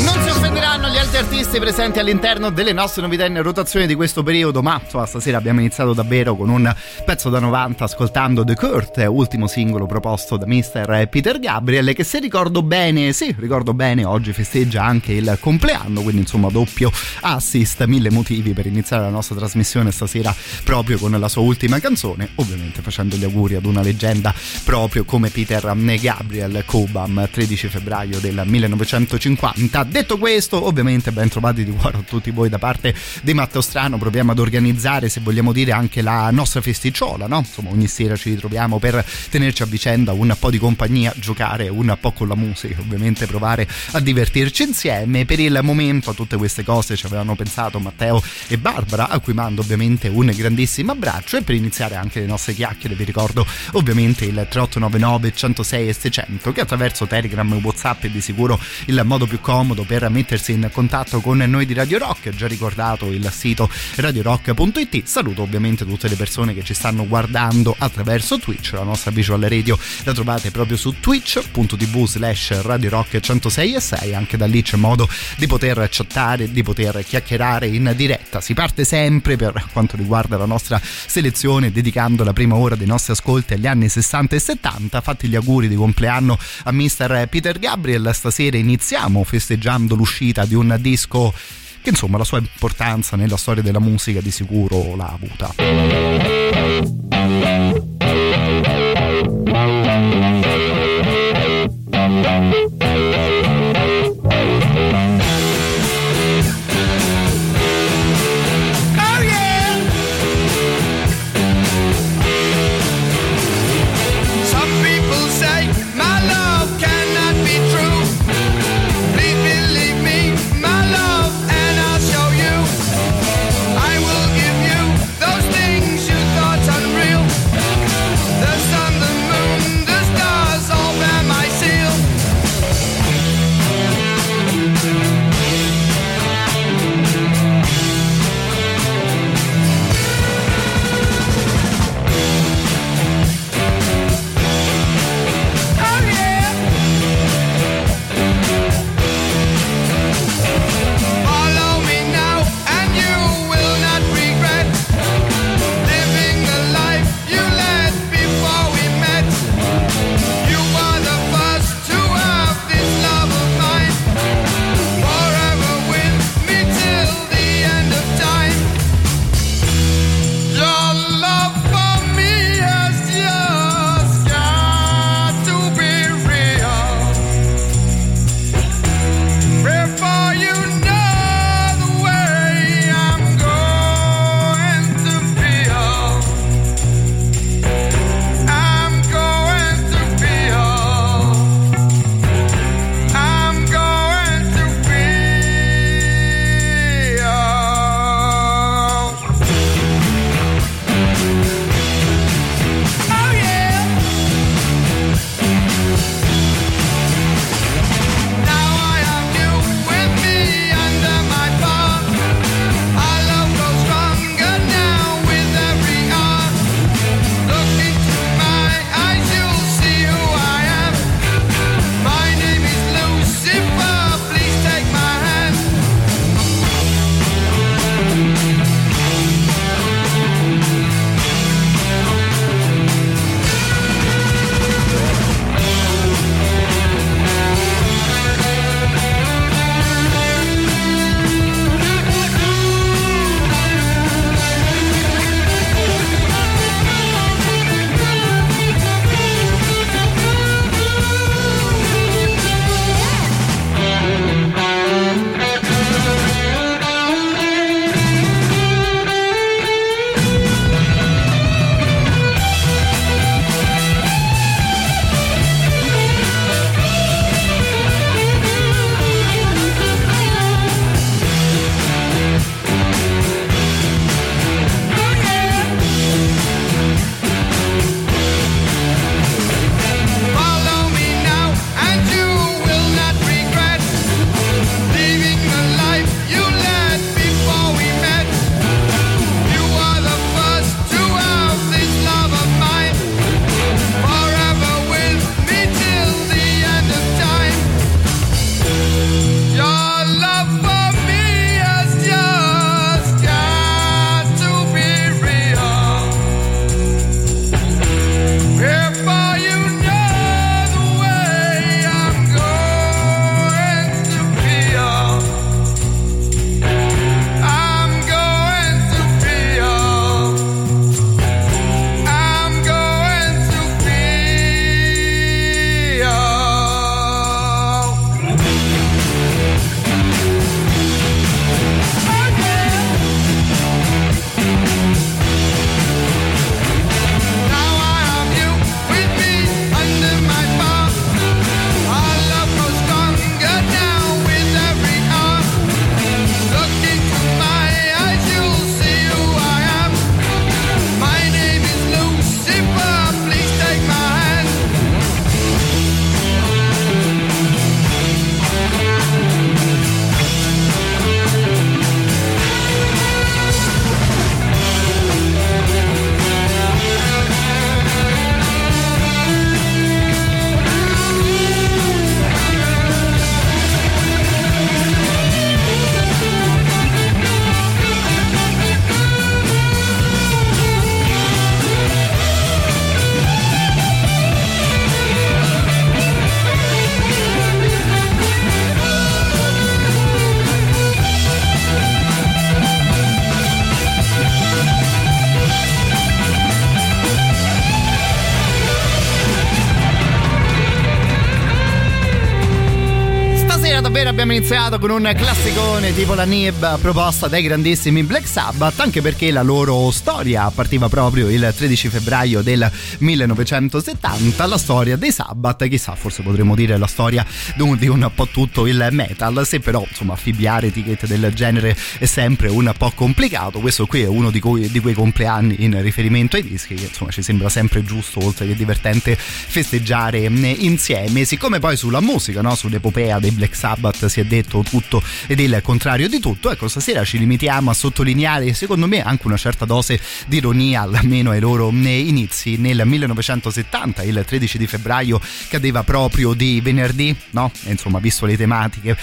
Non si offenderanno gli altri artisti presenti all'interno delle nostre novità in rotazione di questo periodo, ma stasera abbiamo iniziato davvero con un pezzo da 90 ascoltando The Curt, ultimo singolo proposto da Mr. Peter Gabriel, che se ricordo bene oggi festeggia anche il compleanno, quindi insomma doppio assist, mille motivi per iniziare la nostra trasmissione stasera proprio con la sua ultima canzone, ovviamente facendo gli auguri ad una leggenda proprio come Peter Gabriel. Cobham, 13 febbraio del 1950. Detto questo, ovviamente ben trovati di cuore a tutti voi da parte di Matteo Strano. Proviamo ad organizzare, se vogliamo dire, anche la nostra festicciola, no? Insomma, ogni sera ci ritroviamo per tenerci a vicenda un po' di compagnia, giocare un po' con la musica, ovviamente provare a divertirci insieme. Per il momento a tutte queste cose ci avevano pensato Matteo e Barbara, a cui mando ovviamente un grandissimo abbraccio, e per iniziare anche le nostre chiacchiere vi ricordo ovviamente il 3899 106 e 600, che attraverso Telegram e WhatsApp è di sicuro il modo più comodo per mettersi in contatto con noi di Radio Rock. Già ricordato il sito radiorock.it. saluto ovviamente tutte le persone che ci stanno guardando attraverso Twitch, la nostra visual radio la trovate proprio su twitch.tv/radiorock1066, anche da lì c'è modo di poter chattare, di poter chiacchierare in diretta. Si parte sempre, per quanto riguarda la nostra selezione, dedicando la prima ora dei nostri ascolti agli anni 60 e 70. Fatti gli auguri di compleanno a Mr. Peter Gabriel, stasera iniziamo festeggiando l'uscita di un disco che insomma la sua importanza nella storia della musica di sicuro l'ha avuta. Shoot! abbiamo iniziato con un classicone tipo la Nib proposta dai grandissimi Black Sabbath, anche perché la loro storia partiva proprio il 13 febbraio del 1970, la storia dei Sabbath, chissà, forse potremmo dire la storia di un po' tutto il metal, se però insomma affibbiare etichette del genere è sempre un po' complicato. Questo qui è uno di quei compleanni in riferimento ai dischi che insomma ci sembra sempre giusto, oltre che divertente, festeggiare insieme. Siccome poi sulla musica, no, sull'epopea dei Black Sabbath si è detto tutto ed il contrario di tutto, ecco stasera ci limitiamo a sottolineare secondo me anche una certa dose di ironia, almeno ai loro inizi. Nel 1970 il 13 di febbraio cadeva proprio di venerdì, no? E insomma, visto le tematiche,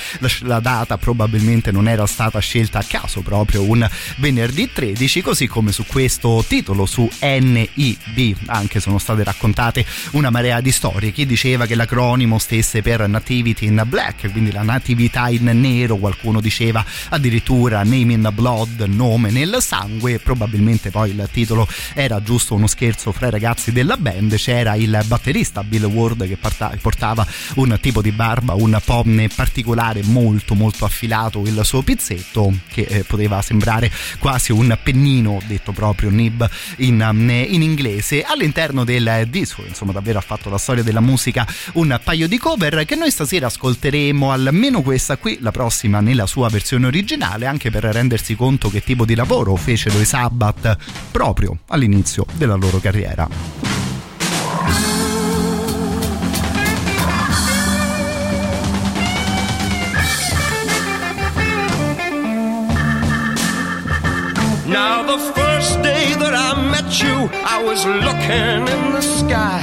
la data probabilmente non era stata scelta a caso, proprio un venerdì 13, così come su questo titolo, su NIB anche sono state raccontate una marea di storie. Chi diceva che l'acronimo stesse per Nativity in Black, quindi la natività in nero, qualcuno diceva addirittura Name in Blood, nome nel sangue, probabilmente poi il titolo era giusto uno scherzo fra i ragazzi della band. C'era il batterista Bill Ward che portava un tipo di barba un po' particolare, molto molto affilato il suo pizzetto, che poteva sembrare quasi un pennino, detto proprio nib in inglese. All'interno del disco insomma davvero ha fatto la storia della musica un paio di cover che noi stasera ascolteremo, almeno questa qui, la prossima nella sua versione originale, anche per rendersi conto che tipo di lavoro fecero i Sabbath proprio all'inizio della loro carriera. Now the first day that I met you, I was looking in the sky,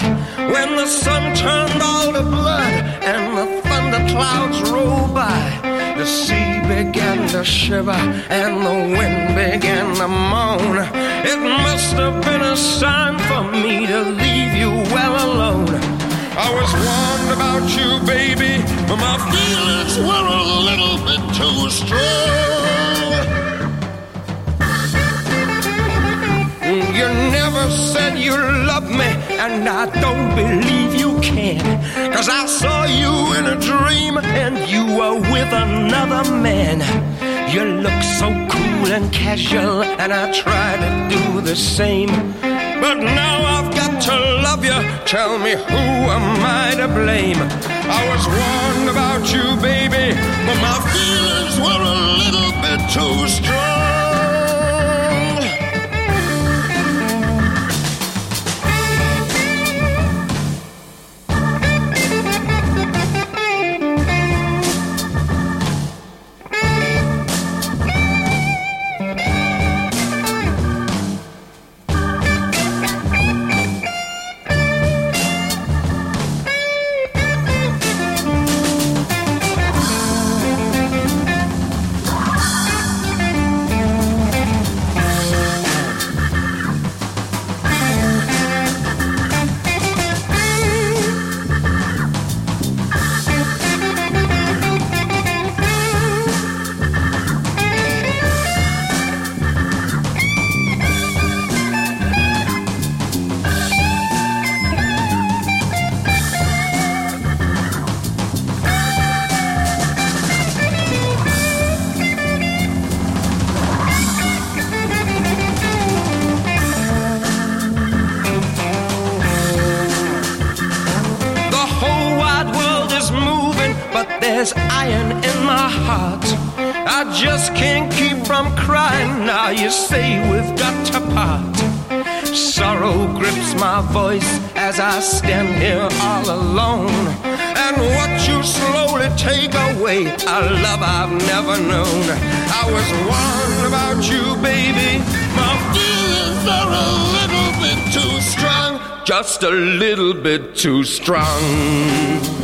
when the sun turned all to blood and the thunder clouds rolled by. The sea began to shiver and the wind began to moan. It must have been a sign for me to leave you well alone. I was warned about you, baby, but my feelings were a little bit too strong. You never said you loved me, and I don't believe you can, 'cause I saw you in a dream and you were with another man. You looked so cool and casual, and I tried to do the same, but now I've got to love you. Tell me, who am I to blame? I was warned about you, baby, but my feelings were a little bit too strong. Just a little bit too strong.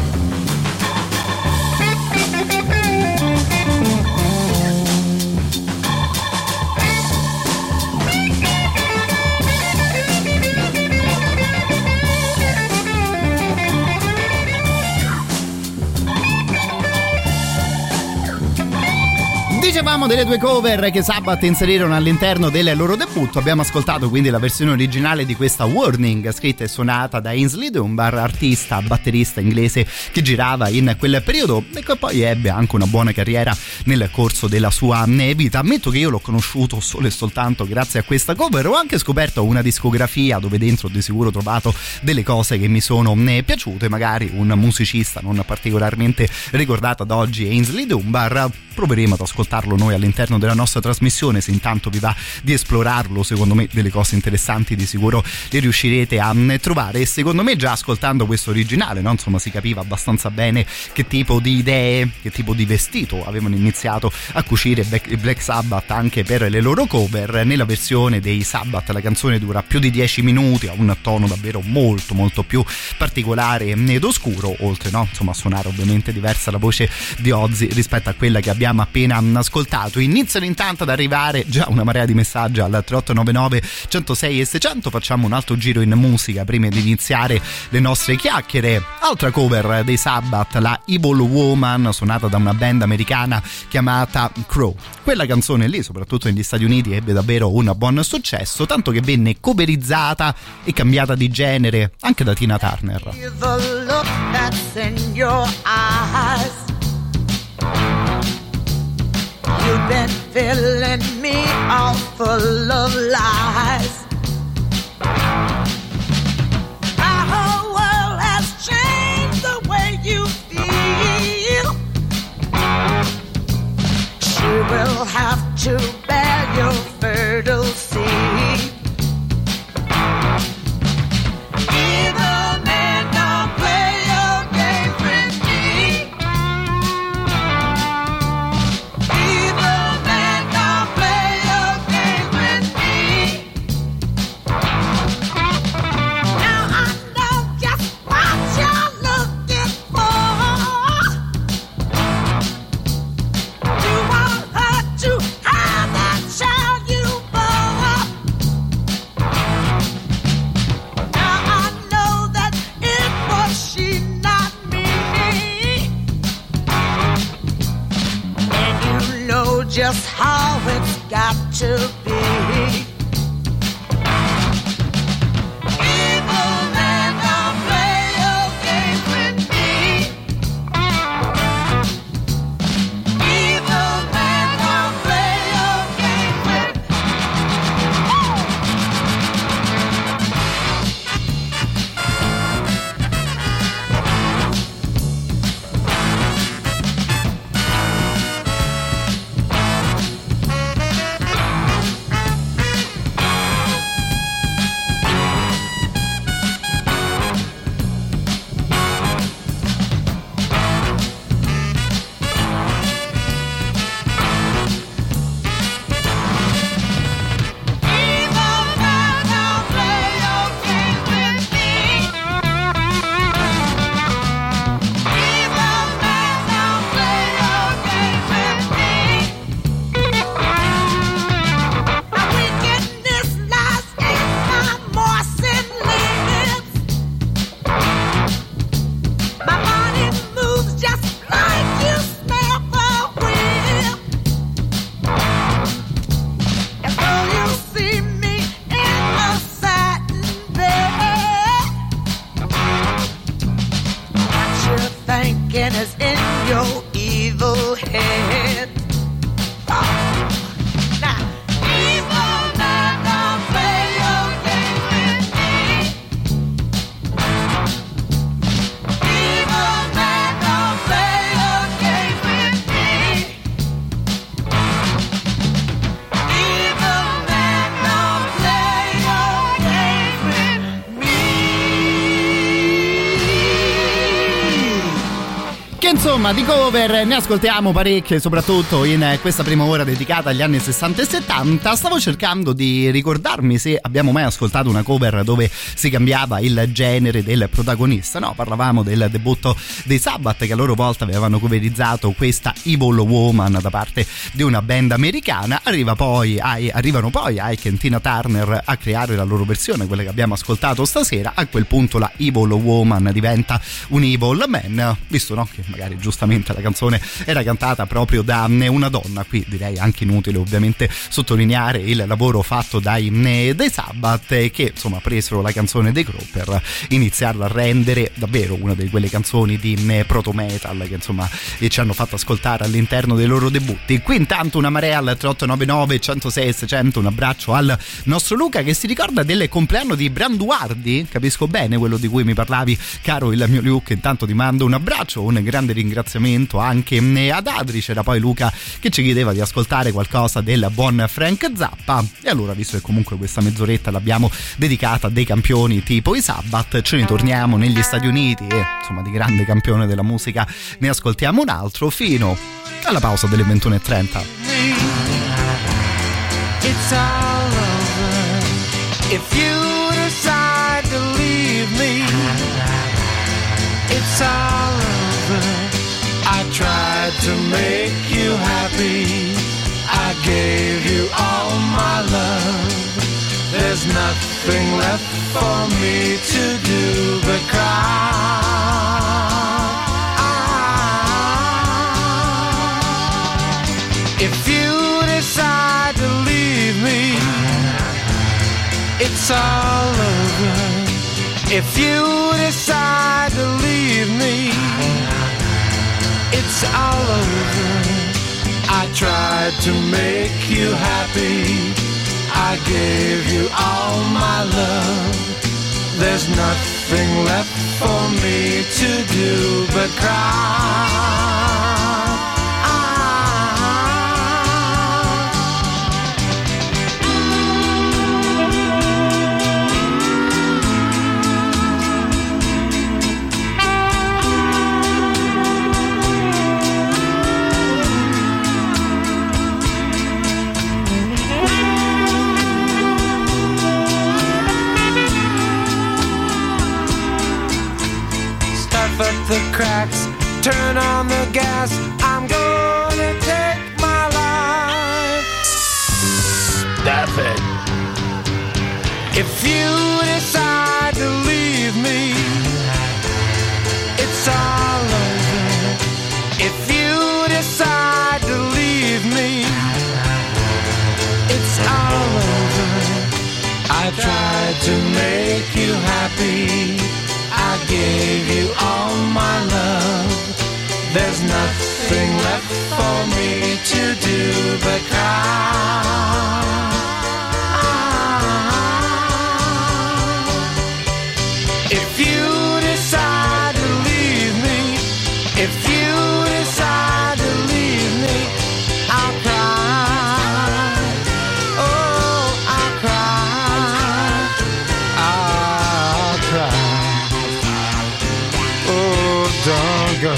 Dicevamo delle due cover che Sabbath inserirono all'interno del loro debutto. Abbiamo ascoltato quindi la versione originale di questa Warning, scritta e suonata da Ainsley Dunbar, artista batterista inglese che girava in quel periodo e che poi ebbe anche una buona carriera nel corso della sua vita. Ammetto che io l'ho conosciuto solo e soltanto grazie a questa cover. Ho anche scoperto una discografia dove dentro di sicuro ho trovato delle cose che mi sono piaciute, magari un musicista non particolarmente ricordato ad oggi, Ainsley Dunbar. Proveremo ad ascoltarlo noi all'interno della nostra trasmissione, se intanto vi va di esplorarlo. Secondo me delle cose interessanti di sicuro le riuscirete a trovare, e secondo me già ascoltando questo originale, no? Insomma, si capiva abbastanza bene che tipo di idee, che tipo di vestito avevano iniziato a cucire Black Sabbath anche per le loro cover. Nella versione dei Sabbath la canzone dura più di 10 minuti, ha un tono davvero molto molto più particolare ed oscuro, oltre, no? Insomma, a suonare ovviamente diversa la voce di Ozzy rispetto a quella che abbiamo appena ascoltato. Iniziano intanto ad arrivare già una marea di messaggi al 3899 106 e 600. Facciamo un altro giro in musica prima di iniziare le nostre chiacchiere. Altra cover dei Sabbath, la Evil Woman, suonata da una band americana chiamata Crow. Quella canzone lì, soprattutto negli Stati Uniti, ebbe davvero un buon successo, tanto che venne coverizzata e cambiata di genere anche da Tina Turner. You've been filling me all full of lies. My whole world has changed the way you feel. She will have to bear your fertile seed. Just how it's got to be. Insomma, di cover ne ascoltiamo parecchie, soprattutto in questa prima ora dedicata agli anni 60 e 70. Stavo cercando di ricordarmi se abbiamo mai ascoltato una cover dove si cambiava il genere del protagonista. No, parlavamo del debutto dei Sabbath, che a loro volta avevano coverizzato questa Evil Woman da parte di una band americana. Arrivano poi Ike e Tina Turner a creare la loro versione, quella che abbiamo ascoltato stasera. A quel punto la Evil Woman diventa un Evil Man, visto, no? Che magari magari giustamente la canzone era cantata proprio da una donna. Qui direi anche inutile ovviamente sottolineare il lavoro fatto dai Sabbath, che insomma presero la canzone dei Crow per iniziarla a rendere davvero una di quelle canzoni di proto metal che insomma ci hanno fatto ascoltare all'interno dei loro debutti. Qui intanto una marea al 3899 106 600, un abbraccio al nostro Luca che si ricorda del compleanno di Branduardi, capisco bene quello di cui mi parlavi caro il mio Luke, intanto ti mando un abbraccio, un grande ringraziamento anche ad Adri. C'era poi Luca che ci chiedeva di ascoltare qualcosa del buon Frank Zappa, e allora visto che comunque questa mezz'oretta l'abbiamo dedicata a dei campioni tipo i Sabbath, ce ne torniamo negli Stati Uniti e insomma di grande campione della musica ne ascoltiamo un altro fino alla pausa delle 21:30. If you decide to leave me, it's all over. I tried to make you happy, I gave you all my love. There's nothing left for me to do but cry. If you decide to leave me, it's all over. If you decide to leave me, it's all over. I tried to make you happy, I gave you all my love. There's nothing left for me to do but cry. But the cracks, turn on the gas, I'm gonna take my life. Stop it. If you decide to leave me, it's all over. If you decide to leave me, it's all over. I tried to make you happy, I gave you all my love. There's nothing left for me to do but cry. If you decide to leave me, if you decide to leave me, I'll cry. Oh, I'll cry. I'll cry. Don't go.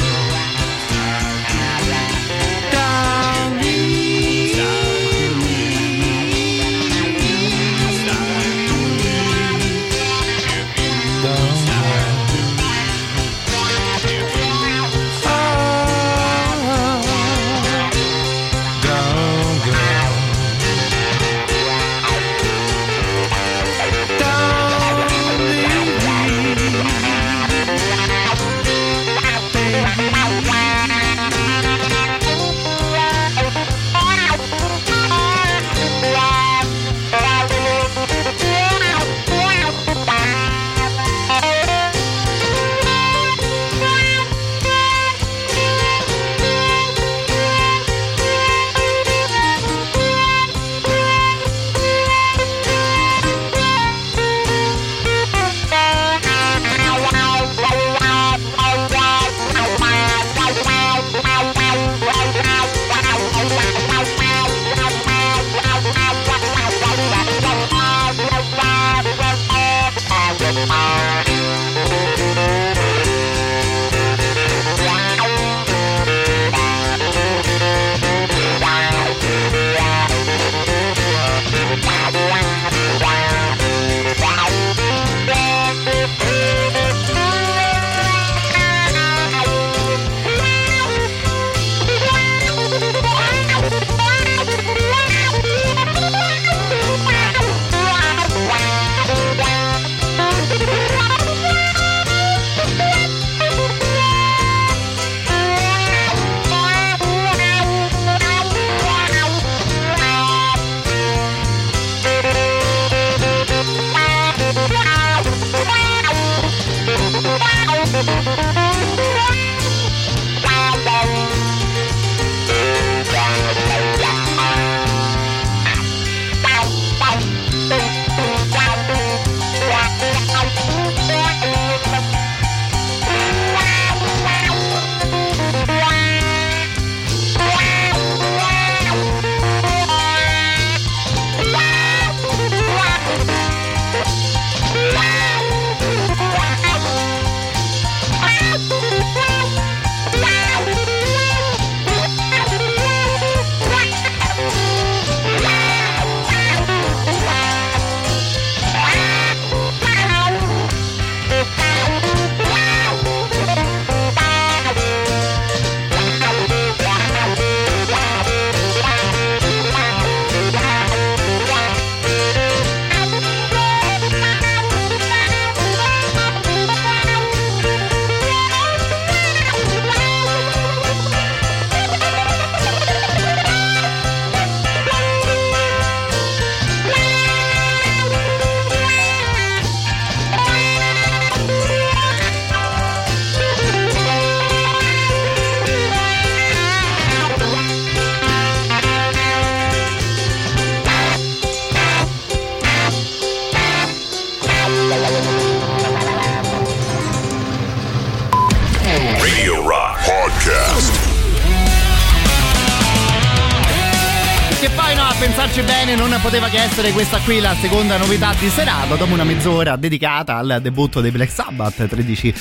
pensarci bene non poteva che essere questa qui la seconda novità di serata, dopo una mezz'ora dedicata al debutto dei Black Sabbath, 13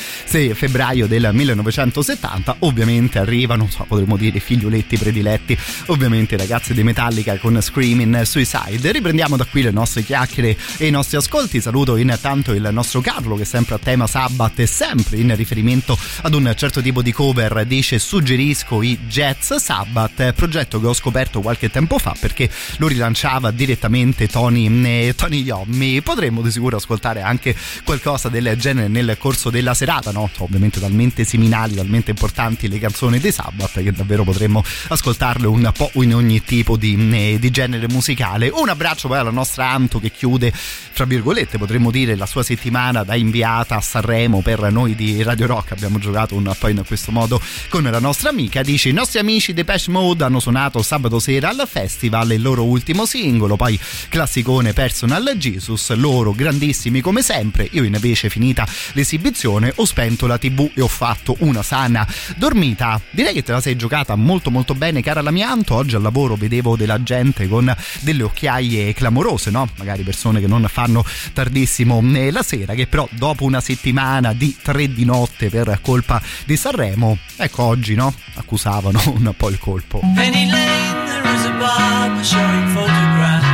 febbraio del 1970. Ovviamente arrivano, potremmo dire, i figlioletti prediletti, ovviamente i ragazzi di Metallica con Screaming Suicide. Riprendiamo da qui le nostre chiacchiere e i nostri ascolti. Saluto intanto il nostro Carlo, che sempre a tema Sabbath e sempre in riferimento ad un certo tipo di cover dice: suggerisco i Jazz Sabbath, progetto che ho scoperto qualche tempo fa perché lo rilanciava direttamente Tony Iommi. Potremmo di sicuro ascoltare anche qualcosa del genere nel corso della serata, no? Ovviamente talmente seminali, talmente importanti le canzoni dei Sabbath che davvero potremmo ascoltarle un po' in ogni tipo di genere musicale. Un abbraccio poi alla nostra Anto, che chiude, fra virgolette potremmo dire, la sua settimana da inviata a Sanremo per noi di Radio Rock. Abbiamo giocato un po' in questo modo con la nostra amica, dice: i nostri amici Depeche Mode hanno suonato sabato sera al festival il loro ultimo singolo, poi classicone Personal Jesus, loro grandissimi come sempre. Io invece, finita l'esibizione, ho spento la TV e ho fatto una sana dormita. Direi che te la sei giocata molto molto bene, cara l'amianto. Oggi al lavoro vedevo della gente con delle occhiaie clamorose, no? Magari persone che non fanno tardissimo la sera, che però dopo una settimana di 3 di notte per colpa di Sanremo, ecco oggi, no? Accusavano un po' il colpo. Penny Lane, there is a bar showing photographs.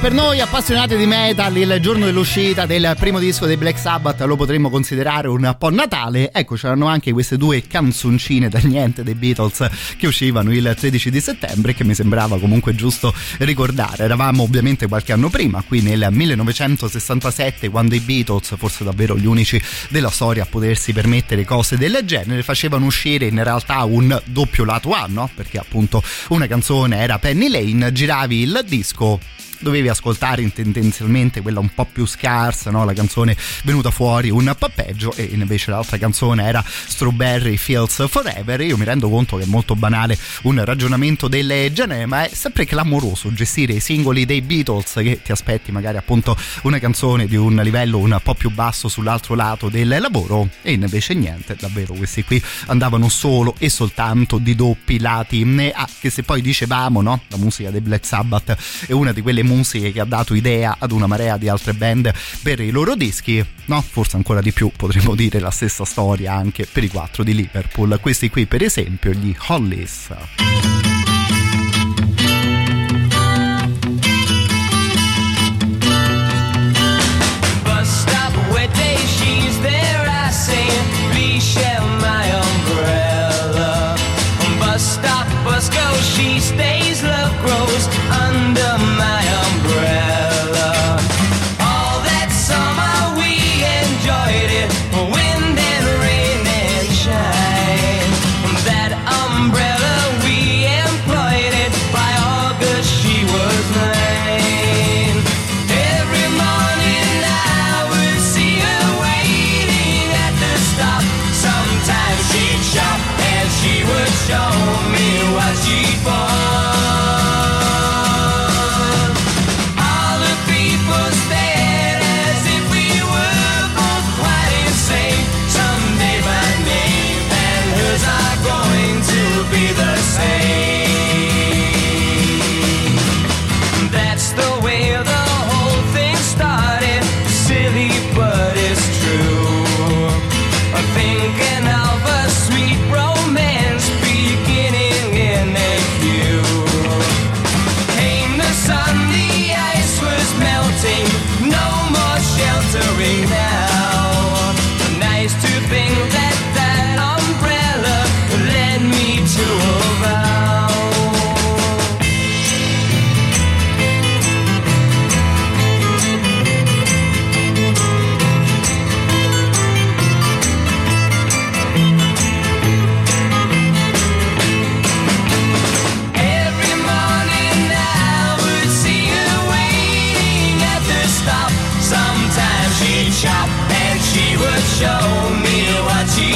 Per noi appassionati di metal, il giorno dell'uscita del primo disco dei Black Sabbath lo potremmo considerare un po' Natale. Ecco, c'erano anche queste due canzoncine da niente dei Beatles che uscivano il 13 di settembre, che mi sembrava comunque giusto ricordare. Eravamo ovviamente qualche anno prima, qui nel 1967, quando i Beatles, forse davvero gli unici della storia a potersi permettere cose del genere, facevano uscire in realtà un doppio lato A, no? Perché appunto una canzone era Penny Lane, giravi il disco dovevi ascoltare tendenzialmente quella un po' più scarsa, no? La canzone venuta fuori un pappeggio, e invece l'altra canzone era Strawberry Fields Forever. Io mi rendo conto che è molto banale un ragionamento del genere, ma è sempre clamoroso gestire i singoli dei Beatles, che ti aspetti magari appunto una canzone di un livello un po' più basso sull'altro lato del lavoro, e invece niente, davvero questi qui andavano solo e soltanto di doppi lati A, che se poi dicevamo, no, la musica dei Black Sabbath è una di quelle musiche che ha dato idea ad una marea di altre band per i loro dischi, no, forse ancora di più potremmo dire la stessa storia anche per i 4 di Liverpool, questi qui per esempio gli Hollies. She stays, love grows under my umbrella. All that summer we enjoyed it, wind and rain and shine. That umbrella we employed it, by August she was mine. Every morning I would see her waiting at the stop. Sometimes she'd shop and she would show me what she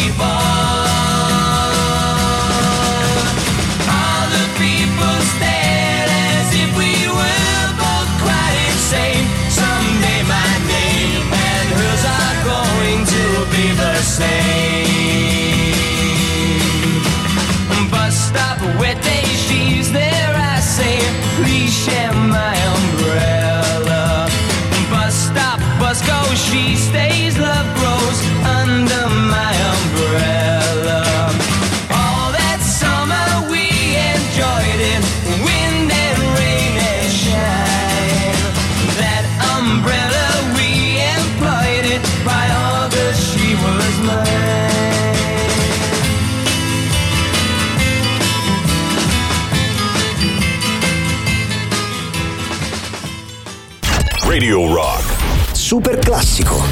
Radio Rock Super Classico.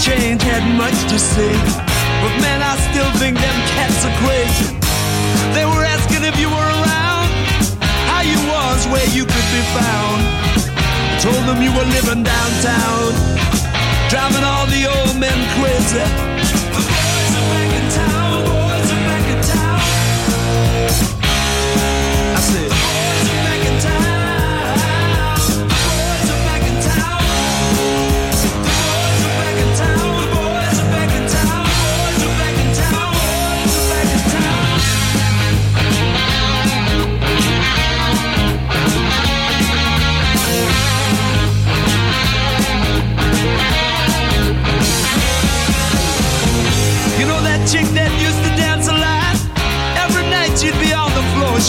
Change had much to say, but man, I still think them cats are crazy. They were asking if you were around, how you was, where you could be found. I told them you were living downtown, driving all the old men crazy. The boys are back in town, the boys are back in town. I said, the boys are back in town. Chick that used to dance a lot. Every night she'd be on the floor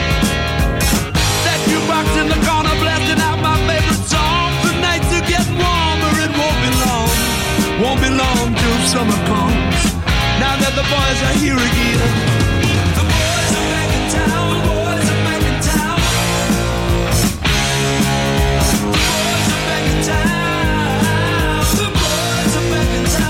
That jukebox in the corner blasting out my favorite song. The nights are getting warmer, it won't be long till summer comes. Now that the boys are here again, the boys are back in town, the boys are back in town, the boys are back in town, the boys are back in town.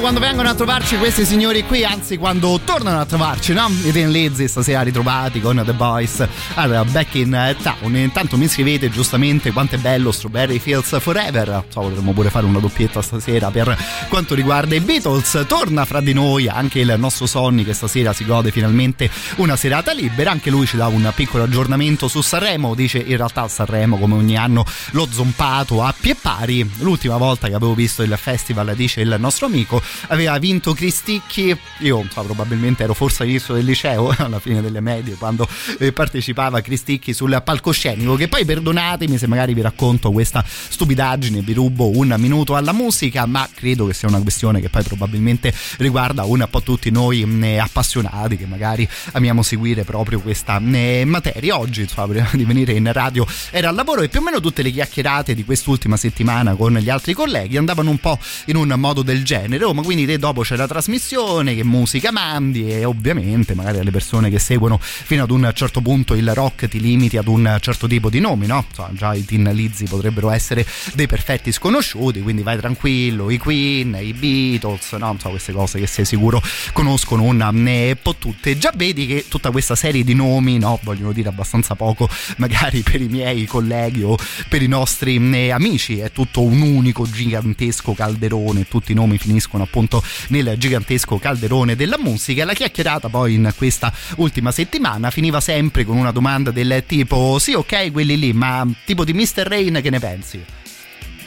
Quando vengono a trovarci questi signori qui, anzi quando tornano a trovarci, no? I Thin Lizzy stasera ritrovati con The Boys Are Back in Town. Intanto mi scrivete giustamente quanto è bello Strawberry Fields Forever. So, potremmo pure fare una doppietta stasera per quanto riguarda i Beatles. Torna fra di noi anche il nostro Sonny, che stasera si gode finalmente una serata libera. Anche lui ci dà un piccolo aggiornamento su Sanremo. Dice in realtà Sanremo come ogni anno l'ho zompato a pie pari. L'ultima volta che avevo visto il festival, dice il nostro amico, aveva vinto Cristicchi. Io probabilmente ero forse all'inizio del liceo, alla fine delle medie, quando partecipava Cristicchi sul palcoscenico. Che poi, perdonatemi se magari vi racconto questa stupidaggine, vi rubo un minuto alla musica, ma credo che sia una questione che poi probabilmente riguarda un po' tutti noi appassionati che magari amiamo seguire proprio questa materia. Oggi prima di venire in radio era al lavoro e più o meno tutte le chiacchierate di quest'ultima settimana con gli altri colleghi andavano un po' in un modo del genere. Ma quindi dopo c'è la trasmissione, che musica mandi, e ovviamente magari alle persone che seguono fino ad un certo punto il rock ti limiti ad un certo tipo di nomi, no? Già i Thin Lizzy potrebbero essere dei perfetti sconosciuti, quindi vai tranquillo, i Queen, i Beatles, no? Queste cose che sei sicuro conoscono un po' tutte. Già vedi che tutta questa serie di nomi, no, vogliono dire abbastanza poco magari per i miei colleghi o per i nostri amici. È tutto un unico gigantesco calderone, tutti i nomi finiscono appunto nel gigantesco calderone della musica. La chiacchierata poi in questa ultima settimana finiva sempre con una domanda del tipo: sì, ok, quelli lì, ma tipo di Mr. Rain che ne pensi?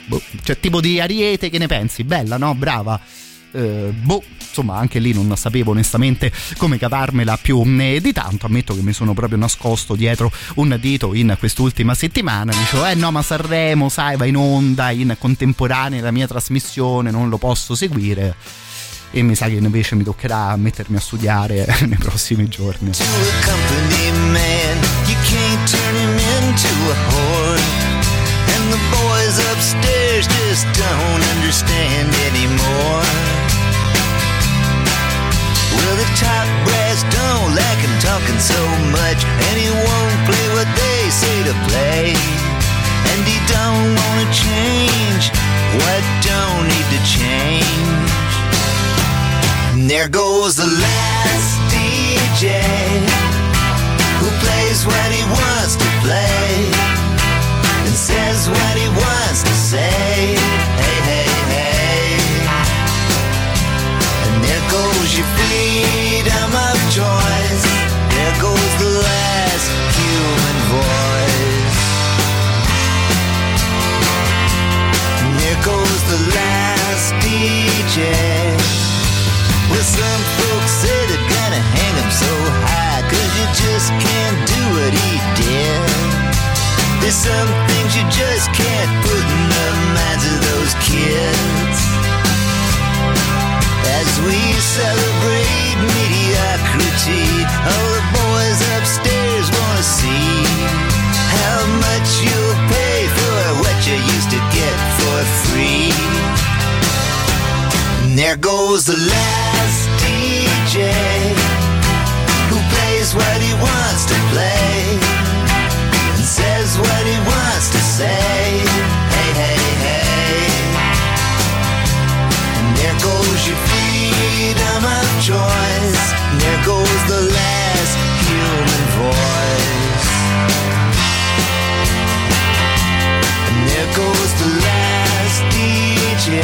Boh. Cioè, tipo di Ariete che ne pensi? Bella, no? Brava. Insomma, anche lì non sapevo onestamente come cavarmela più di tanto. Ammetto che mi sono proprio nascosto dietro un dito in quest'ultima settimana. Dicevo, no, ma Sanremo, sai, va in onda in contemporanea la mia trasmissione, non lo posso seguire. E mi sa che invece mi toccherà mettermi a studiare nei prossimi giorni. The boys upstairs just don't understand anymore. Well, the top brass don't like him talking so much, and he won't play what they say to play. And he don't wanna change what don't need to change. And there goes the last DJ who plays what he wants to play. Says what he wants to say. Hey, hey, hey. There goes the last DJ who plays what he wants to play and says what he wants to say. Hey, hey, hey. And there goes your freedom of choice. And there goes the last human voice. And there goes the last DJ.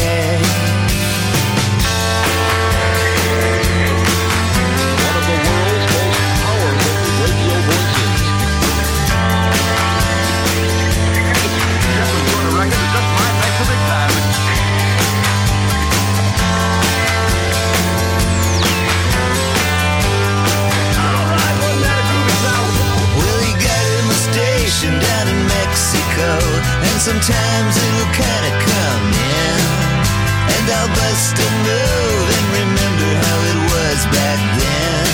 And sometimes it'll kinda come in, and I'll bust a move and remember how it was back then.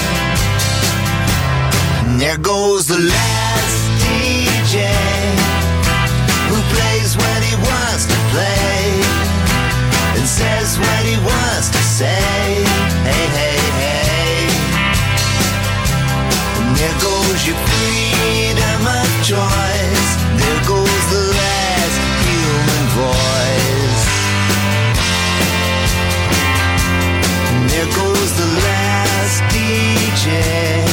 And there goes the last DJ who plays what he wants to play and says what he wants to say. Hey, hey, hey. And there goes your freedom of choice. There goes the last human voice. And there goes the last DJ.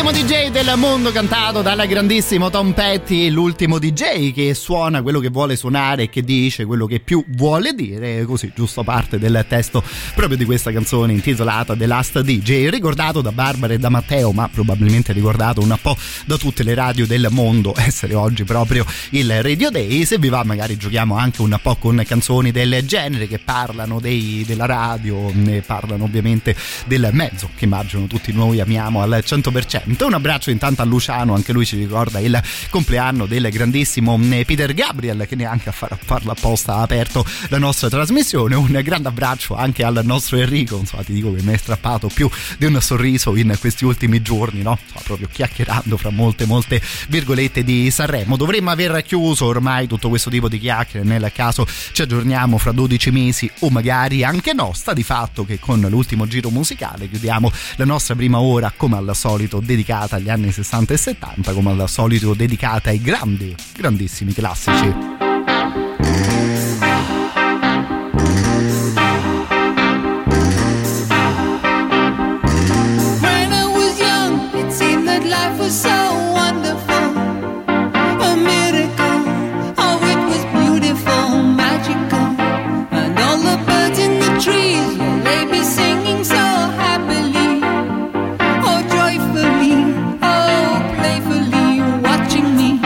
L'ultimo DJ del mondo cantato dalla grandissimo Tom Petty, l'ultimo DJ che suona quello che vuole suonare e che dice quello che più vuole dire, così giusto parte del testo proprio di questa canzone intitolata The Last DJ, ricordato da Barbara e da Matteo, ma probabilmente ricordato un po' da tutte le radio del mondo, essere oggi proprio il Radio Day. Se vi va magari giochiamo anche un po' con canzoni del genere che parlano della radio, ne parlano ovviamente del mezzo che immagino tutti noi amiamo al 100%. Un abbraccio intanto a Luciano, anche lui ci ricorda il compleanno del grandissimo Peter Gabriel, che neanche a farla apposta ha aperto la nostra trasmissione. Un grande abbraccio anche al nostro Enrico, insomma ti dico che mi è strappato più di un sorriso in questi ultimi giorni, no? Insomma, proprio chiacchierando fra molte virgolette di Sanremo. Dovremmo aver chiuso ormai tutto questo tipo di chiacchiere, nel caso ci aggiorniamo fra 12 mesi o magari anche no. Sta di fatto che con l'ultimo giro musicale chiudiamo la nostra prima ora come al solito dedicata agli anni 60 e 70, come al solito dedicata ai grandissimi classici. When I was young, it seemed that life was so wonderful, a miracle, oh it was beautiful, magical, and all the birds in the trees will they be singing so happily. Playfully watching me.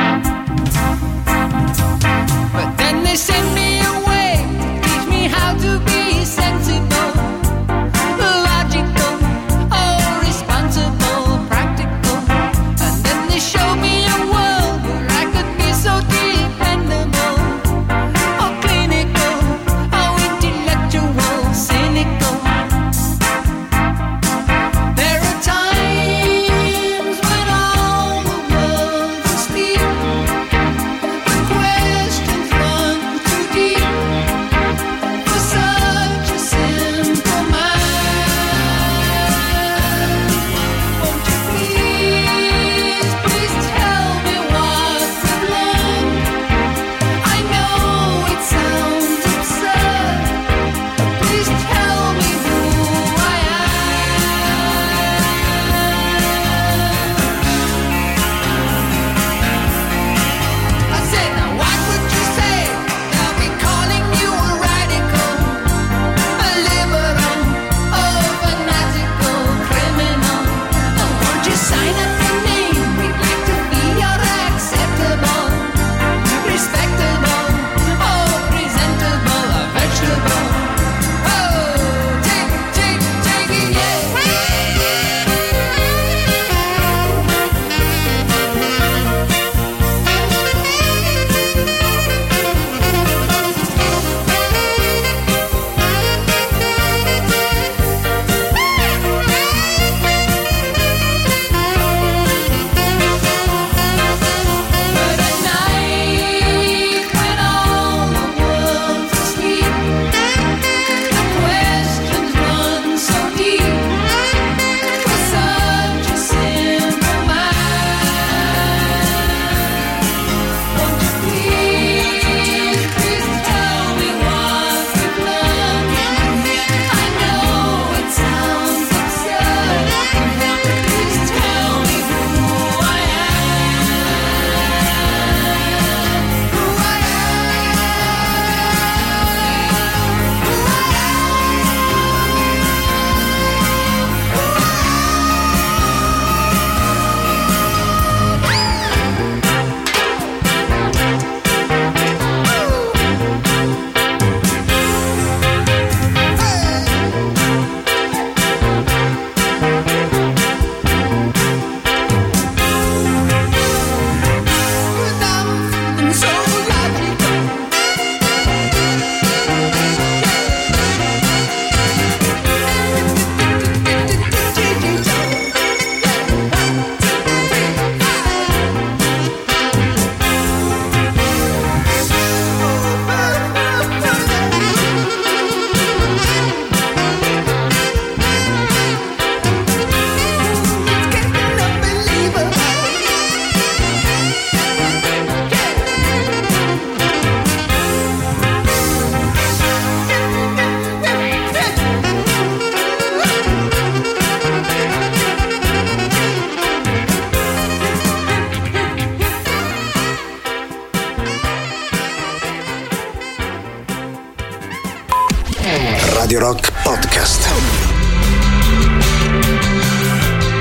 Radio Rock Podcast.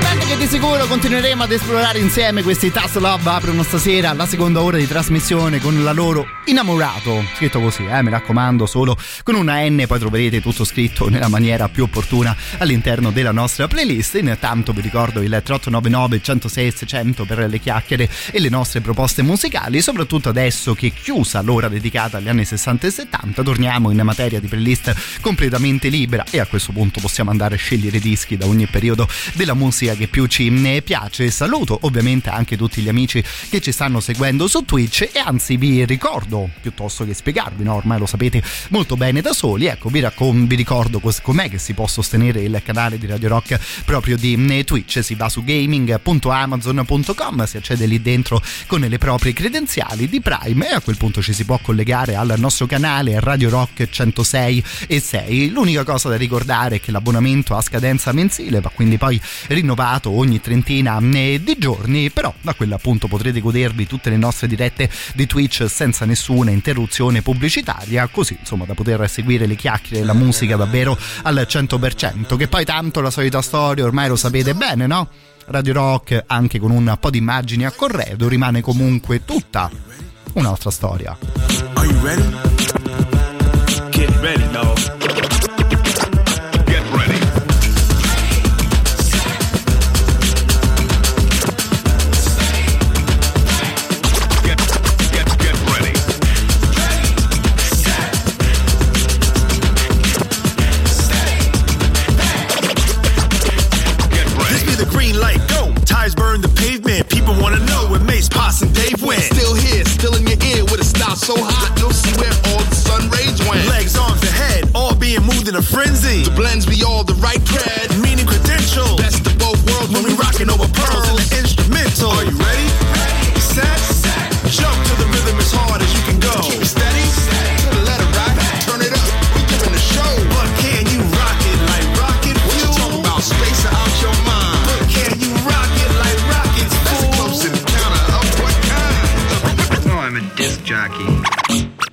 Senti che di sicuro continueremo ad esplorare insieme questi Tass Love. Aprono stasera la seconda ora di trasmissione con la loro Innamorato, scritto così, mi raccomando, solo con una N, poi troverete tutto scritto nella maniera più opportuna all'interno della nostra playlist. Intanto vi ricordo il 3899 106 600 per le chiacchiere e le nostre proposte musicali, soprattutto adesso che è chiusa l'ora dedicata agli anni 60 e 70, torniamo in materia di playlist completamente libera e a questo punto possiamo andare a scegliere dischi da ogni periodo della musica che più ci piace. Saluto ovviamente anche tutti gli amici che ci stanno seguendo su Twitch, e anzi vi ricordo, piuttosto che spiegarvi, no? Ormai lo sapete molto bene da soli, ecco, vi ricordo com'è che si può sostenere il canale di Radio Rock proprio di Twitch. Si va su gaming.amazon.com, si accede lì dentro con le proprie credenziali di Prime e a quel punto ci si può collegare al nostro canale Radio Rock 106 e 6. L'unica cosa da ricordare è che l'abbonamento a scadenza mensile va quindi poi rinnovato ogni trentina di giorni, però da quel punto potrete godervi tutte le nostre dirette di Twitch senza nessuna interruzione pubblicitaria, così insomma da poter seguire le chiacchiere e la musica davvero al 100%, che poi tanto la solita storia ormai lo sapete bene, no? Radio Rock, anche con un po' di immagini a corredo, rimane comunque tutta un'altra storia. Are you ready? Get ready now. Get ready. Burn the pavement, people wanna know where Mace, Posse, and Dave went. Still here, still in your ear with a style so hot, you'll see where all the sun rays went. Legs, arms, and head, all being moved in a frenzy. The blends be all the right cred, meaning credentials. Best of both worlds when we rockin' over pearls and the instrumental. Are you ready? Ready. Set? Set. Jump to the rhythm as hard as you can go. Keep it steady. Steady. To the letter rock. Back. Turn it up. We giving a show. But can you rock it like rocket? What you talking about? Space or out your mind? But can you rock it? Disc jockey.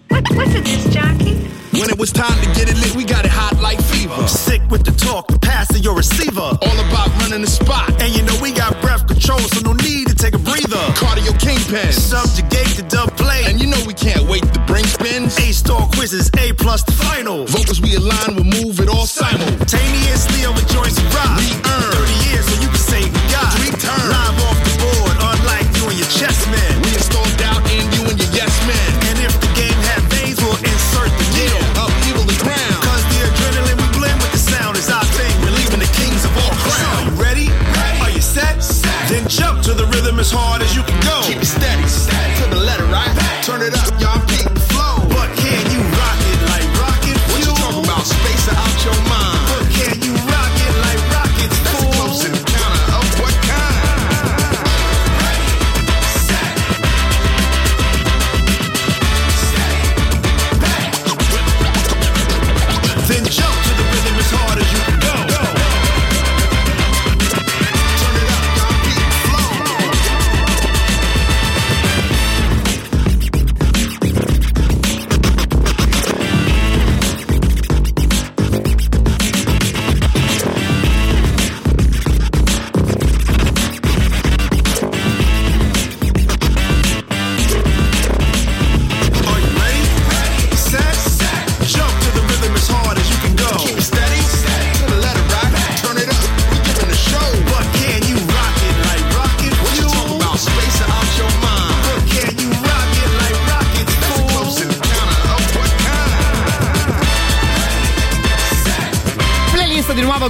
What's a disc jockey? When it was time to get it lit, we got it hot like fever. Sick with the talk, passing your receiver. All about running the spot. And you know we got breath control, so no need to take a breather. Cardio kingpin, subjugate the dub play. And you know we can't wait to bring spins. A-star quizzes, A plus the final. Vocals we align, we'll move it all simultaneously over joints and rock. We earn 30 years so you can say we got. We turn live off the board, unlike you and your chessmen. We install doubt in you and your yes men. And if the game had veins, we'll insert the yield. Upheaval the ground. Cause the adrenaline we blend with the sound is our thing. We're leaving the kings of all crown. So, ready? Ready? Are you set? Set. Then jump to the rhythm as hard as you can go. Keep it steady. Steady. To the letter, right? Back. Turn it up, y'all keep the flow. But can you rock it like rocket? What you talking about? Space or out your mind? But can you rock it like rockets? That's a close encounter of what kind?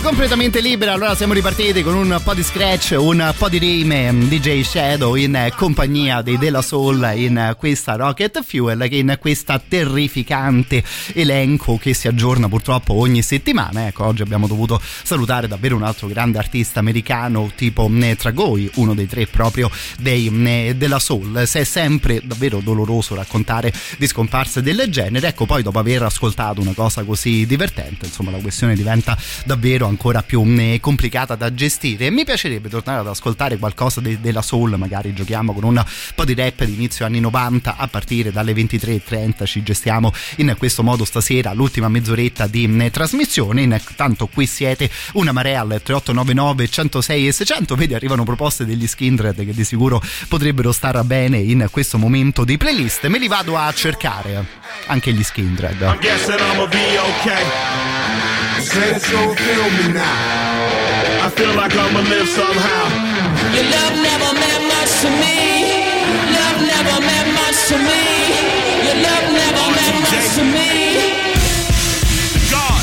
Completamente libera, allora siamo ripartiti con un po' di scratch, un po' di rime, DJ Shadow in compagnia dei De la Soul in questa Rocket Fuel, che in questa terrificante elenco che si aggiorna purtroppo ogni settimana. Ecco, oggi abbiamo dovuto salutare davvero un altro grande artista americano tipo Trugoy, uno dei tre proprio dei De la Soul. Se è sempre davvero doloroso raccontare di scomparse del genere, ecco, poi dopo aver ascoltato una cosa così divertente, insomma la questione diventa davvero ancora più complicata da gestire. Mi piacerebbe tornare ad ascoltare qualcosa della soul, magari giochiamo con un po' di rap di inizio anni 90 a partire dalle 23.30, ci gestiamo in questo modo stasera l'ultima mezz'oretta di trasmissione. Intanto qui siete una marea al 3899 106 e 600, vedi arrivano proposte degli Skindred che di sicuro potrebbero star bene in questo momento di playlist, me li vado a cercare anche gli Skindred. I'm guessing I'ma be okay. Said so feel me now. I feel like I'ma live somehow. Your love never meant much to me. Love never meant much to me. Your love never meant much to me. God,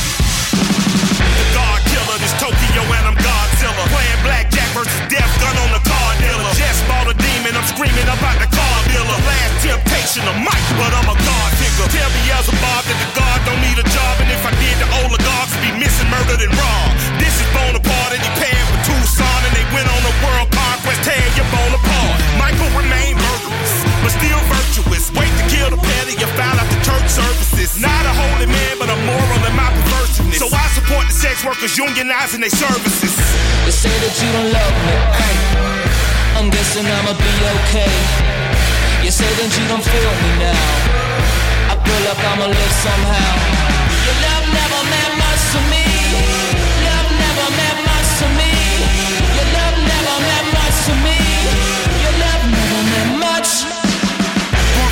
the God killer, this Tokyo and I'm Godzilla. Playing blackjack versus death, gun on the card dealer. Just bought a demon, I'm screaming about the card dealer. Last temptation of Mike, but I'm a God figure. Tell me as a Bob that the God don't need a job, and if I did, the oligarchs be missing, murdered and wrong. This is Bonaparte, and he paired with Tucson, and they went on a world conquest, tear your Bonaparte. Michael remained murderous, but still virtuous. Wait to kill the petty and foul out the church services. Not a holy man, but a moral in my perversiveness. So I support the sex workers unionizing their services. They say that you don't love me, hey. I'm guessing I'ma be okay. You say that you don't feel me now. I feel like I'ma live somehow. Your love never meant much to me. Love never meant much to me. Your love never meant much to me. Your love never meant much.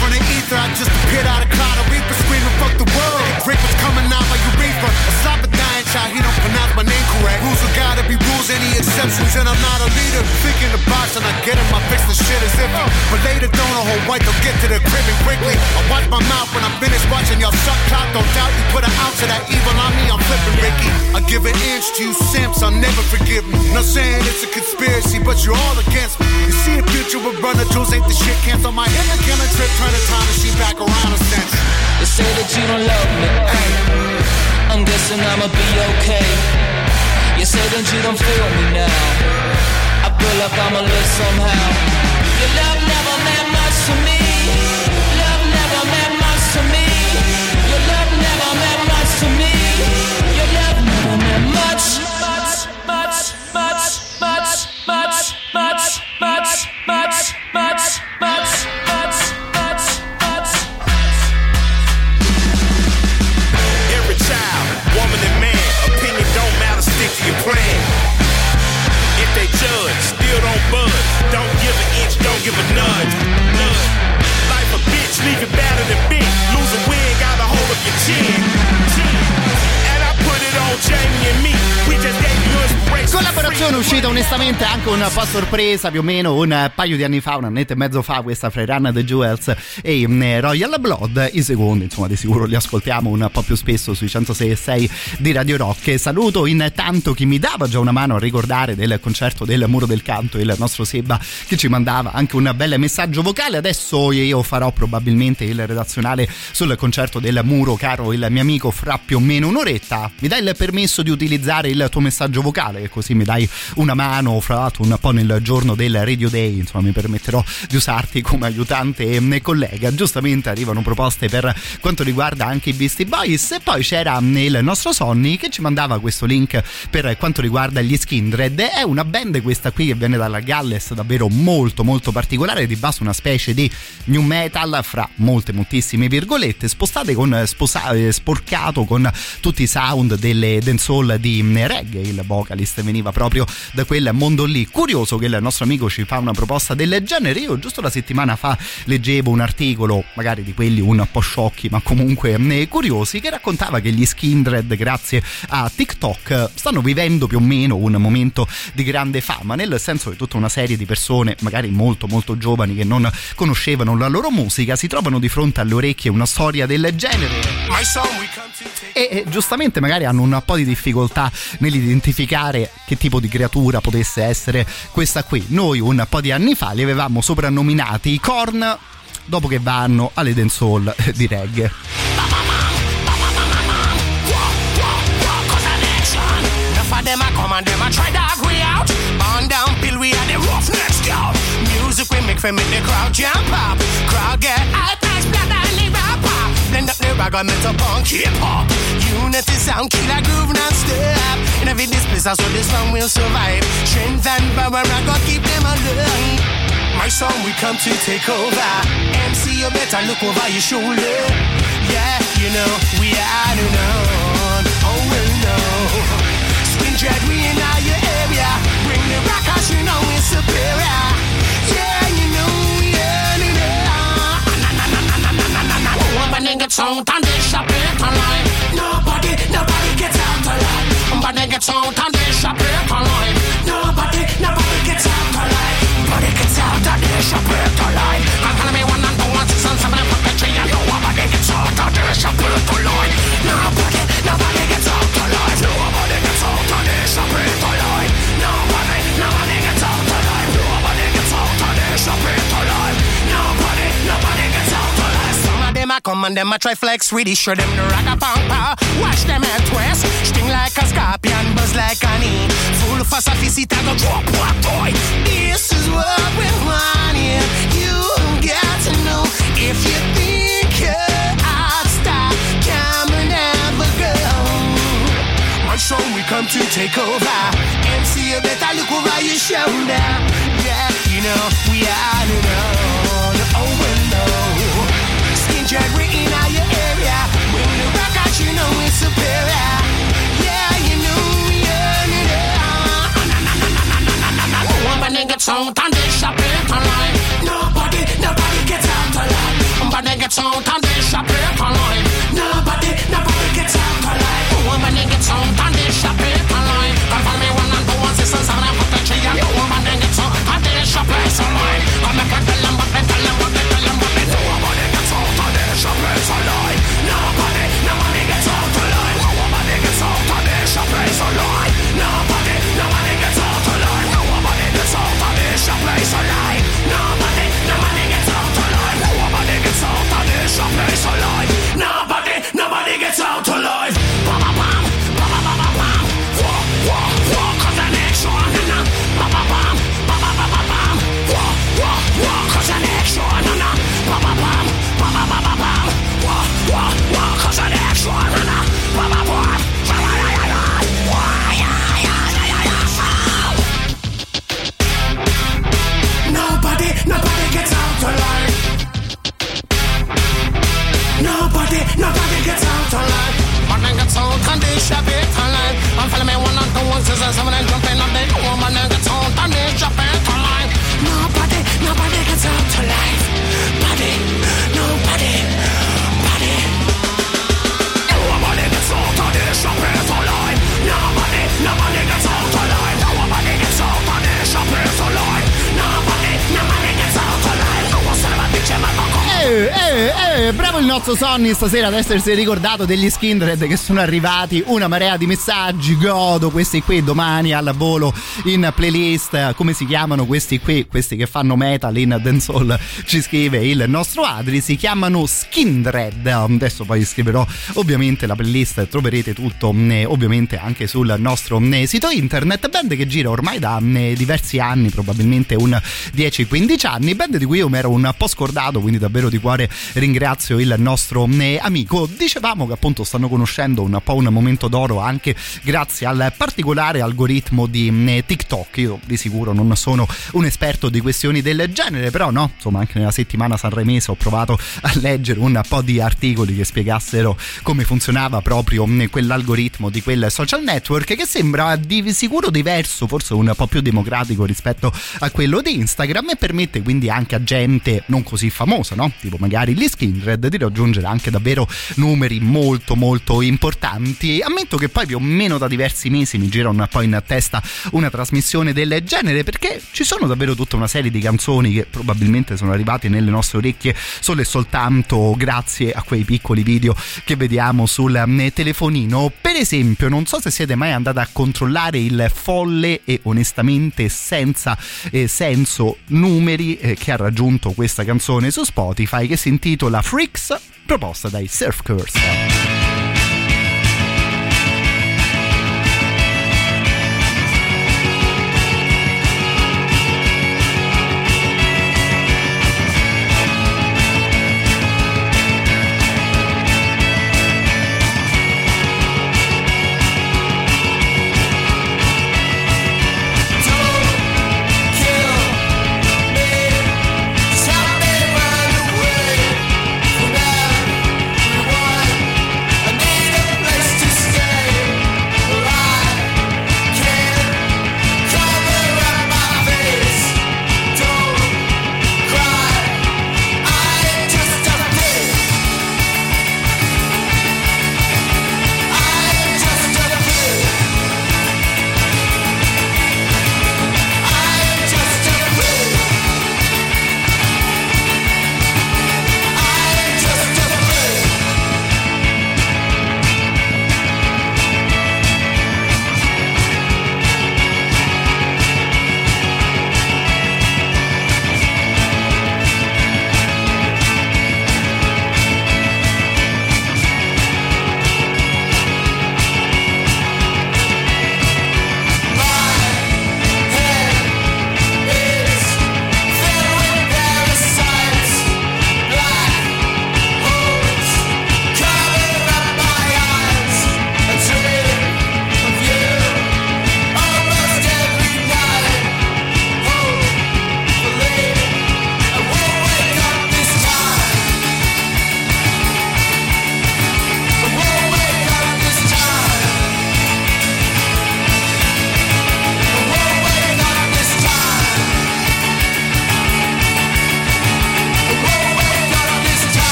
From the ether, I just appeared out of cloud. A reaper screaming, fuck the world. Rick was coming out by urethra. A slapper dying child, he don't pronounce my name correct. Rules are gotta be rules, any exceptions, and I'm not a leader. Think in the box and I get him, I fix the shit as if but later don't a whole white, they'll get to the crib and quickly. I watch my mouth when I'm finished watching y'all suck clout. Don't doubt you put an ounce of that evil on me, I'm flipping Ricky. I give an inch to you simps, I'll never forgive me. Not saying it's a conspiracy, but you're all against me. You see a future with runner jewels, ain't the shit cancel my head, I can't trip. Turn the time and she back around a sense. They say that you don't love me, ay. I'm guessing I'ma be okay. You say that you don't feel me now. I feel like I'ma live somehow. Your love never meant much to me. Love never meant much to me. Your love never meant much to me. Your love never meant much. If they judge, still don't budge. Don't give an inch, don't give a nudge. Life a bitch, leave it battered and bent. Lose a win, got a hold of your chin. And I put it on Jamie and me. We just gave you inspiration. Collaborazione uscita onestamente anche un po' sorpresa, più o meno un paio di anni fa, un annetto e mezzo fa, questa fra i Run the Jewels e Royal Blood. I secondi insomma di sicuro li ascoltiamo un po' più spesso sui 106.6 di Radio Rock. Saluto intanto chi mi dava già una mano a ricordare del concerto del Muro del Canto, il nostro Seba che ci mandava anche un bel messaggio vocale. Adesso io farò probabilmente il redazionale sul concerto del Muro, caro il mio amico, fra più o meno un'oretta. Mi dai il permesso di utilizzare il tuo messaggio vocale, così mi dai una mano, fra l'altro un po' nel giorno del Radio Day, insomma mi permetterò di usarti come aiutante e collega. Giustamente arrivano proposte per quanto riguarda anche i Beastie Boys, e poi c'era il nostro Sonny che ci mandava questo link per quanto riguarda gli Skindred. È una band questa qui che viene dalla Galles, davvero molto molto particolare, di base una specie di new metal fra molte moltissime virgolette, spostate con sporcato con tutti i sound delle dancehall di reggae. Il vocalist veniva proprio da quel mondo lì. Curioso che il nostro amico ci fa una proposta del genere. Io giusto la settimana fa leggevo un articolo, magari di quelli un po' sciocchi ma comunque curiosi, che raccontava che gli Skindred grazie a TikTok stanno vivendo più o meno un momento di grande fama, nel senso che tutta una serie di persone magari molto molto giovani che non conoscevano la loro musica si trovano di fronte alle orecchie una storia del genere e giustamente magari hanno un po' di difficoltà nell'identificare che tipo di creatura potesse essere questa qui. Noi un po' di anni fa li avevamo soprannominati i Korn dopo che vanno alle dancehall di reggae. environmental punk hip-hop. Unity sound, killer groove, non-stop. In every displace, so this one will survive. Strength and power, I gotta keep them alive. My song, we come to take over. MC, you better look over your shoulder. Yeah, you know, we are adding on. Oh, well, no. Skindred, we in all your area. Bring the rock, cause you know we're superior. Yeah, you know, we are in it. Gets out and they shop it online. Nobody gets out alive. Nobody gets out and they shop it online. Nobody gets out alive. Nobody gets out and they shop it online. I'm gonna be one and one, six and seven and four, three and no. Nobody gets out and they shop it online. Nobody gets out alive. Nobody gets out and they shop it online. Nobody gets out alive. Nobody gets out and they shop it online. Nobody gets out alive. Some of them I come and them I try flex, really show them the rock a pump. Watch them at twist, sting like a scorpion, buzz like an e. Full of fast visit I go drop what toy. This is what we want here. You got to know if you think you're a star, come and have a go. My song we come to take over. MC, you better look over your shoulder. Yeah, you know we are the road. Oh well, no. Skindred, we in all your area. When the rock out, you know we're superior. Yeah, you know we earn it all. Nobody gets out and they shop it online. Nobody gets out alive. Nobody gets out and they shop it online. Nobody gets out alive. Nobody gets out and they shop it online. Come for me one and two and six and seven and four and three and no. Nobody gets out and they shop it online. Come and tell them what they tell them what they tell them what they do. Nobody gets out and they shop it online. Nobody gets out alive. Nobody gets out and they shop it online. Nobody gets out alive. Nobody gets out and they shop it online. Nobody gets out alive. Nobody gets out and they shop it online. Nobody gets out alive. Bam bam bam bam bam bam bam. Walk walk walk on the next one. Bam bam bam bam bam bam bam. Walk walk walk on the next one. Bam bam bam bam bam bam bam. Walk walk walk on the next one. Bam bam bam. Nobody gets out alive. Nobody gets out alive. Nobody gets out and they shop it online. I'm following me one and two and six and seven and jumping on the door. Nobody gets out and they shop it online. Nobody gets out alive. Nobody. Nobody gets out and they shop it online. Nobody gets out alive. Nobody gets out and they shop it online. Nobody gets out alive. I was never bitching my uncle. Bravo il nostro Sonny stasera ad essersi ricordato degli Skindred, che sono arrivati una marea di messaggi. Godo questi qui domani al volo in playlist. Come si chiamano questi qui? Questi che fanno metal in dancehall, ci scrive il nostro Adri, si chiamano Skindred. Adesso poi scriverò ovviamente la playlist, troverete tutto ovviamente anche sul nostro sito internet. Band che gira ormai da diversi anni, probabilmente un 10-15 anni, band di cui io mi ero un po' scordato, quindi davvero di cuore ringrazio il nostro amico. Dicevamo che appunto stanno conoscendo un po' un momento d'oro anche grazie al particolare algoritmo di TikTok. Io di sicuro non sono un esperto di questioni del genere, però no, insomma anche nella settimana sanremese ho provato a leggere un po' di articoli che spiegassero come funzionava proprio quell'algoritmo di quel social network, che sembra di sicuro diverso, forse un po' più democratico rispetto a quello di Instagram, e permette quindi anche a gente non così famosa, no? Tipo magari gli Skindred, di raggiungere anche davvero numeri molto molto importanti. Ammetto che poi più o meno da diversi mesi mi gira un po' in testa una trasmissione del genere, perché ci sono davvero tutta una serie di canzoni che probabilmente sono arrivate nelle nostre orecchie solo e soltanto grazie a quei piccoli video che vediamo sul telefonino. Per esempio, non so se siete mai andati a controllare il folle e onestamente senza senso numeri che ha raggiunto questa canzone su Spotify, che si intitola Freaks, proposta dai Surf Curse.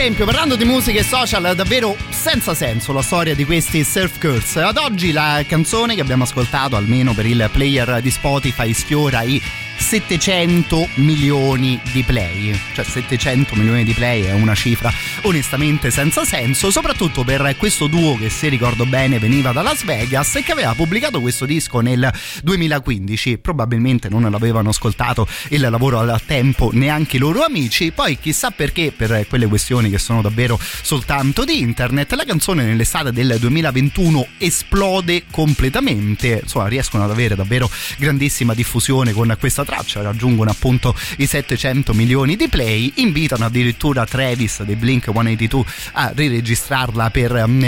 esempio, parlando di musica e social, è davvero senza senso la storia di questi surf girls. Ad oggi la canzone che abbiamo ascoltato, almeno per il player di Spotify, sfiora i 700 milioni di play. Cioè 700 milioni di play è una cifra onestamente senza senso, soprattutto per questo duo che, se ricordo bene, veniva da Las Vegas e che aveva pubblicato questo disco nel 2015. Probabilmente non l'avevano ascoltato il lavoro a tempo neanche i loro amici. Poi chissà perché, per quelle questioni che sono davvero soltanto di internet, la canzone nell'estate del 2021 esplode completamente. Insomma, riescono ad avere davvero grandissima diffusione con questa traccia, raggiungono appunto i 700 milioni di play, invitano addirittura Travis dei Blink 182 a riregistrarla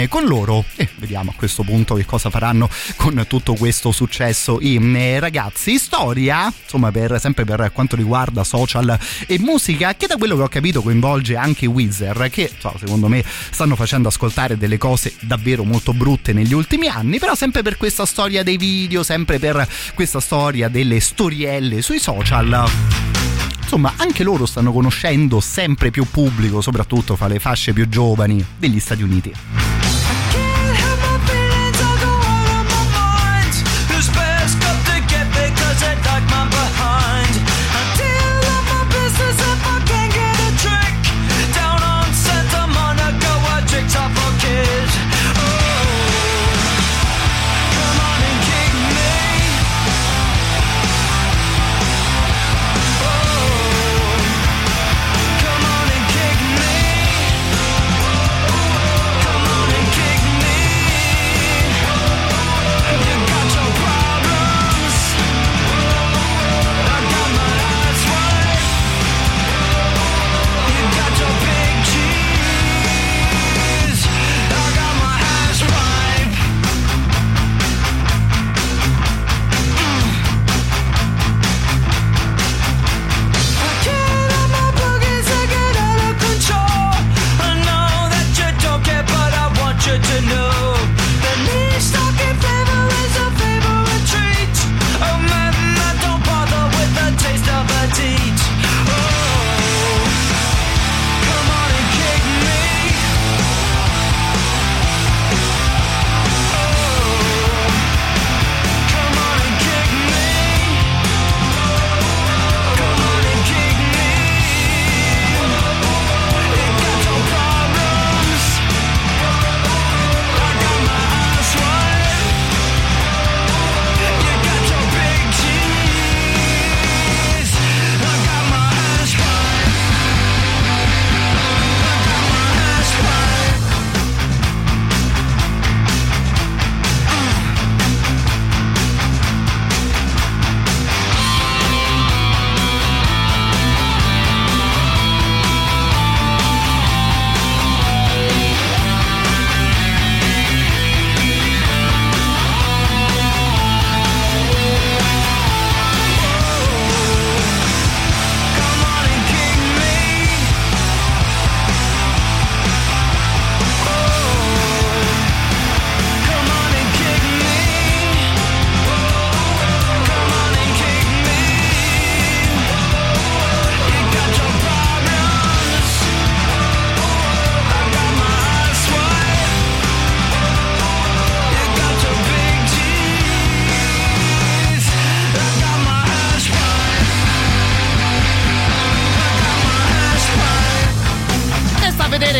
con loro, e vediamo a questo punto che cosa faranno con tutto questo successo i ragazzi. Storia, insomma, per quanto riguarda social e musica, che da quello che ho capito coinvolge anche Weezer, che secondo me stanno facendo ascoltare delle cose davvero molto brutte negli ultimi anni, però sempre per questa storia dei video, sempre per questa storia delle storielle sui social, insomma anche loro stanno conoscendo sempre più pubblico, soprattutto fra le fasce più giovani degli Stati Uniti.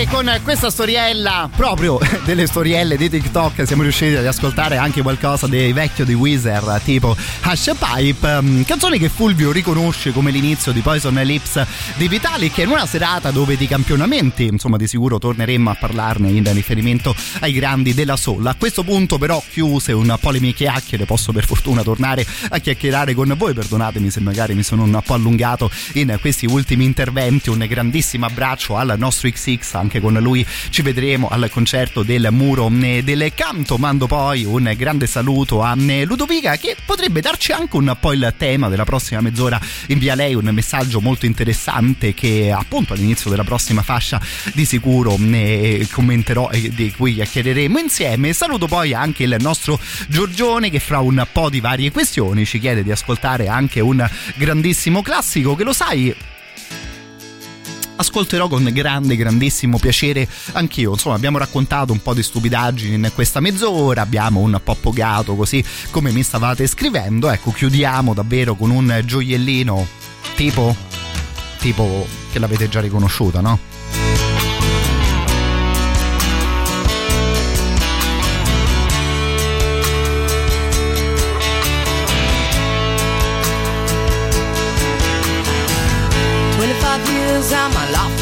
Con questa storiella, proprio delle storielle di TikTok, siamo riusciti ad ascoltare anche qualcosa dei vecchi di Weezer, tipo Hush Pipe, canzone che Fulvio riconosce come l'inizio di Poison Lips di Metallica, in una serata dove di campionamenti, insomma, di sicuro torneremo a parlarne in riferimento ai grandi della Soul. A questo punto però, chiuse un po' le mie chiacchiere, posso per fortuna tornare a chiacchierare con voi. Perdonatemi se magari mi sono un po' allungato in questi ultimi interventi. Un grandissimo abbraccio al nostro XX, anche con lui ci vedremo al concerto del Muro del Canto. Mando poi un grande saluto a Ludovica, che potrebbe darci anche un po' il tema della prossima mezz'ora. Invia lei un messaggio molto interessante che appunto all'inizio della prossima fascia di sicuro commenterò e di cui chiacchiereremo insieme. Saluto poi anche il nostro Giorgione, che fra un po' di varie questioni ci chiede di ascoltare anche un grandissimo classico che, lo sai, ascolterò con grandissimo piacere anch'io. Insomma, abbiamo raccontato un po' di stupidaggini in questa mezz'ora, abbiamo un po' pogato così come mi stavate scrivendo. Ecco, chiudiamo davvero con un gioiellino tipo che l'avete già riconosciuta, no? And my life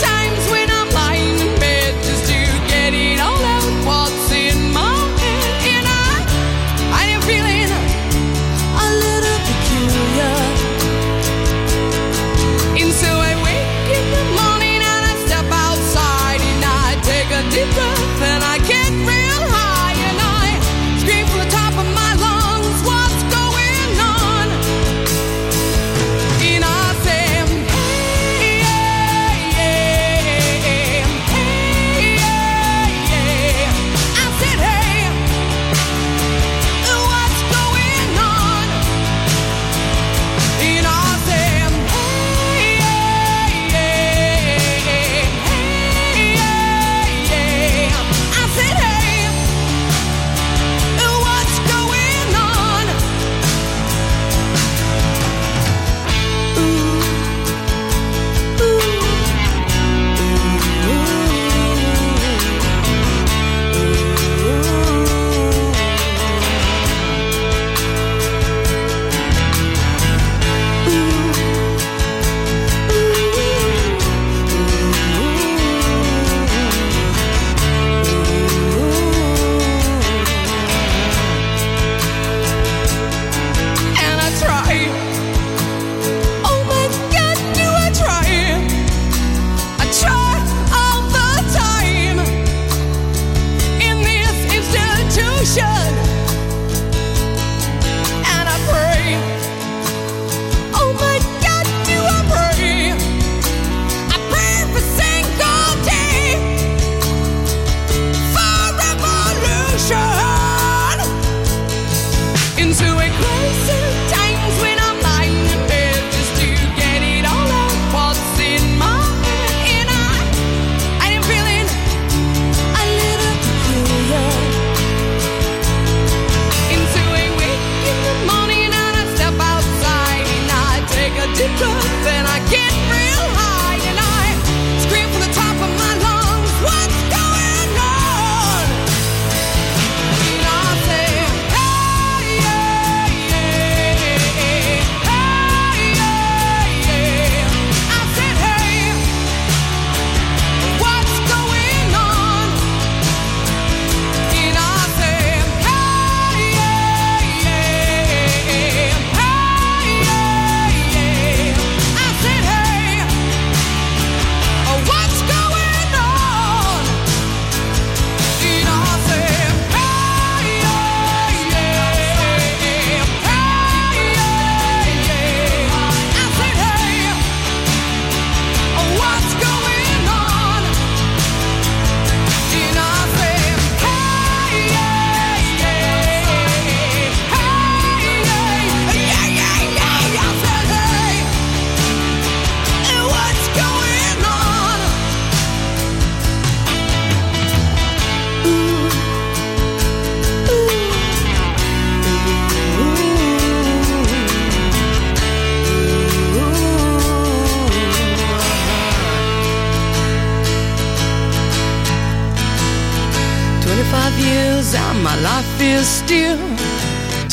times when I'm lying in bed just to get it all out what's in my head. And I am feeling a little peculiar. And so I wake in the morning and I step outside and I take a deep breath and I get real high and I scream from the top of my lungs, what's going on? And I say,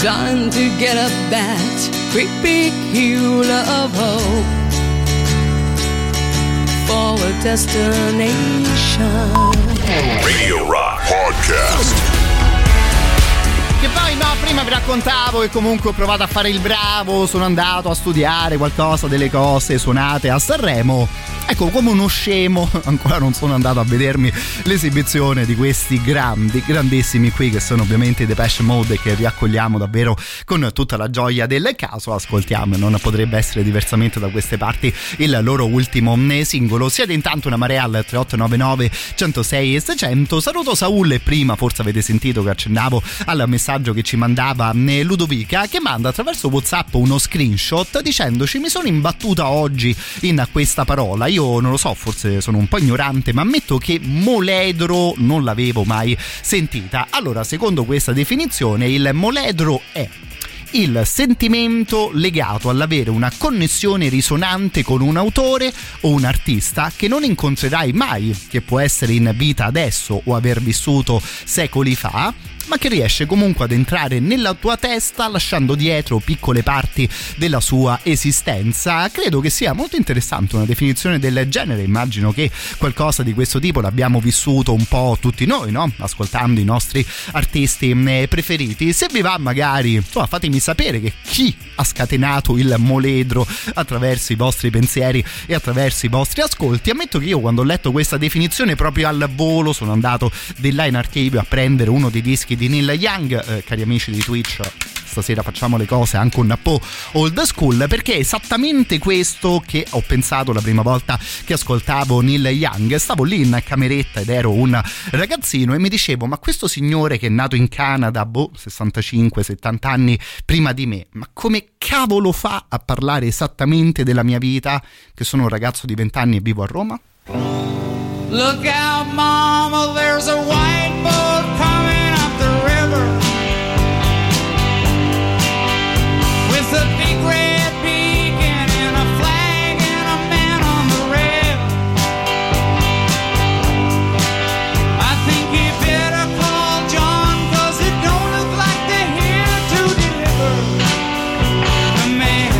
trying to get up that great big hill of hope for a destination. Radio Rock Podcast. che poi no, prima vi raccontavo che comunque ho provato a fare il bravo, sono andato a studiare qualcosa delle cose suonate a Sanremo. Ecco, come uno scemo ancora non sono andato a vedermi l'esibizione di questi grandissimi qui, che sono ovviamente i Depeche Mode, che riaccogliamo davvero con tutta la gioia del caso. Ascoltiamo, non potrebbe essere diversamente da queste parti, il loro ultimo singolo. Siete intanto una marea al 3899 106 e 600. Saluto Saul, e prima forse avete sentito che accennavo al messaggio che ci mandava Ludovica, che manda attraverso WhatsApp uno screenshot dicendoci: mi sono imbattuta oggi in questa parola. Io non lo so, forse sono un po' ignorante, ma ammetto che moledro non l'avevo mai sentita. Allora, secondo questa definizione, il moledro è il sentimento legato all'avere una connessione risonante con un autore o un artista che non incontrerai mai, che può essere in vita adesso o aver vissuto secoli fa, ma che riesce comunque ad entrare nella tua testa lasciando dietro piccole parti della sua esistenza. Credo che sia molto interessante una definizione del genere. Immagino che qualcosa di questo tipo l'abbiamo vissuto un po' tutti noi, no? Ascoltando i nostri artisti preferiti. Se vi va, magari fatemi sapere che chi ha scatenato il moledro attraverso i vostri pensieri e attraverso i vostri ascolti. Ammetto che io, quando ho letto questa definizione, proprio al volo sono andato di là in archivio a prendere uno dei dischi di Neil Young. Cari amici di Twitch, stasera facciamo le cose anche un po' old school, perché è esattamente questo che ho pensato la prima volta che ascoltavo Neil Young. Stavo lì in cameretta ed ero un ragazzino e mi dicevo: ma questo signore che è nato in Canada, 65-70 anni prima di me, ma come cavolo fa a parlare esattamente della mia vita, che sono un ragazzo di 20 anni e vivo a Roma? Look out mama, there's a white boat coming up the river with a big red beacon and a flag and a man on the rail. I think you better call John, cause it don't look like they're here to deliver the mail,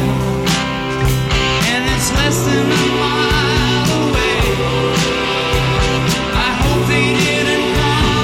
and it's less than a mile away. I hope they didn't come.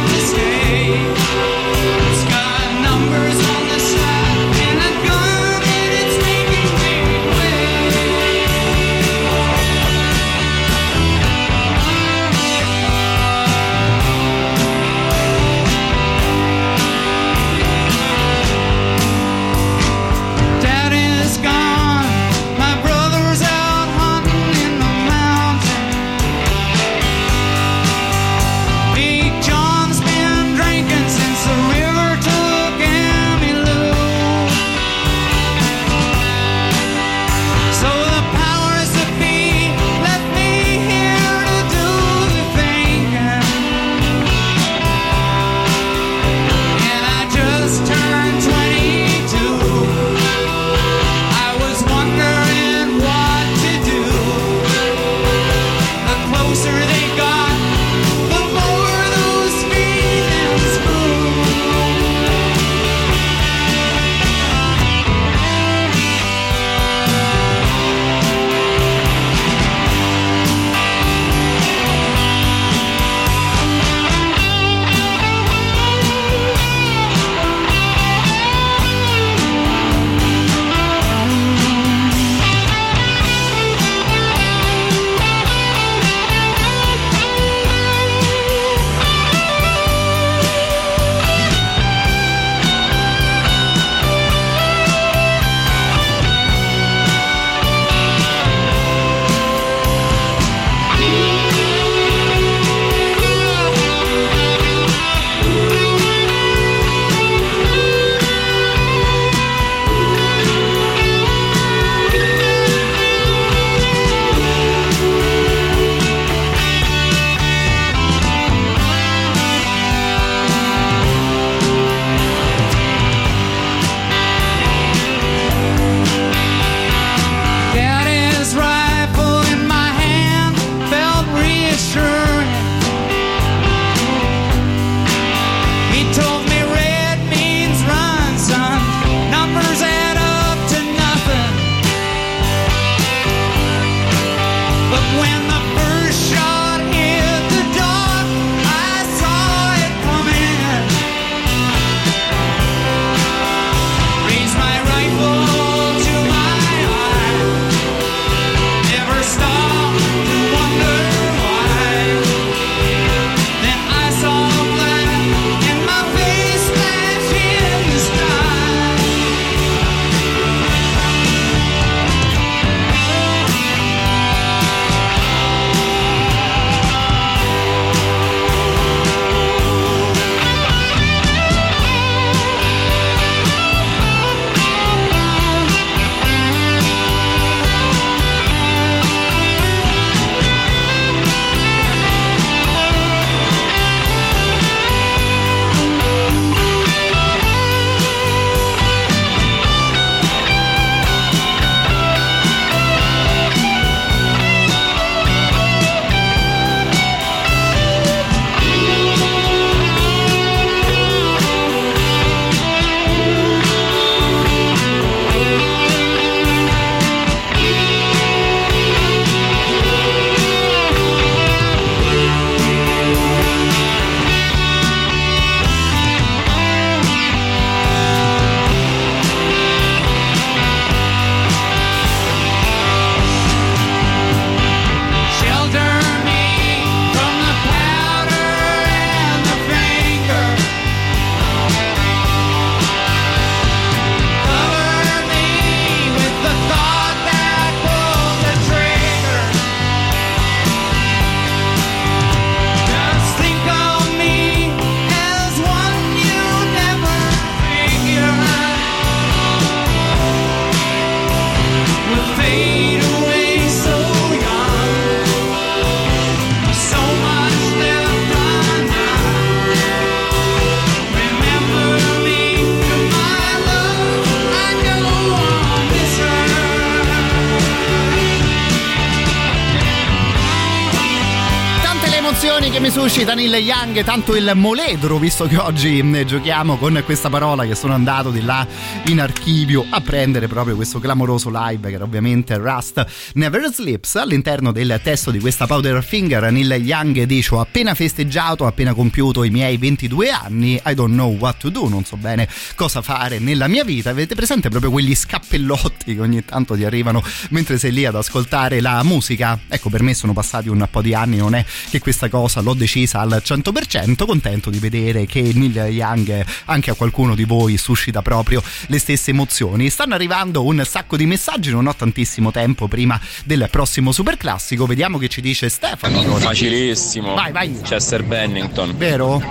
canzoni che mi suscita Neil Young e tanto il moledro, visto che oggi giochiamo con questa parola, che sono andato di là in archivio a prendere proprio questo clamoroso live che era ovviamente Rust Never Sleeps. All'interno del testo di questa Powderfinger Neil Young dice: ho appena festeggiato, ho appena compiuto i miei 22 anni, I don't know what to do, non so bene cosa fare nella mia vita. Avete presente proprio quegli scappellotti che ogni tanto ti arrivano mentre sei lì ad ascoltare la musica? Ecco, per me sono passati un po' di anni, non è che questa cosa l'ho decisa al 100%. Contento di vedere che Neil Young anche a qualcuno di voi suscita proprio le stesse emozioni. Stanno arrivando un sacco di messaggi, non ho tantissimo tempo prima del prossimo superclassico. Vediamo che ci dice Stefano. Facilissimo. Vai, vai. Chester Bennington. Vero?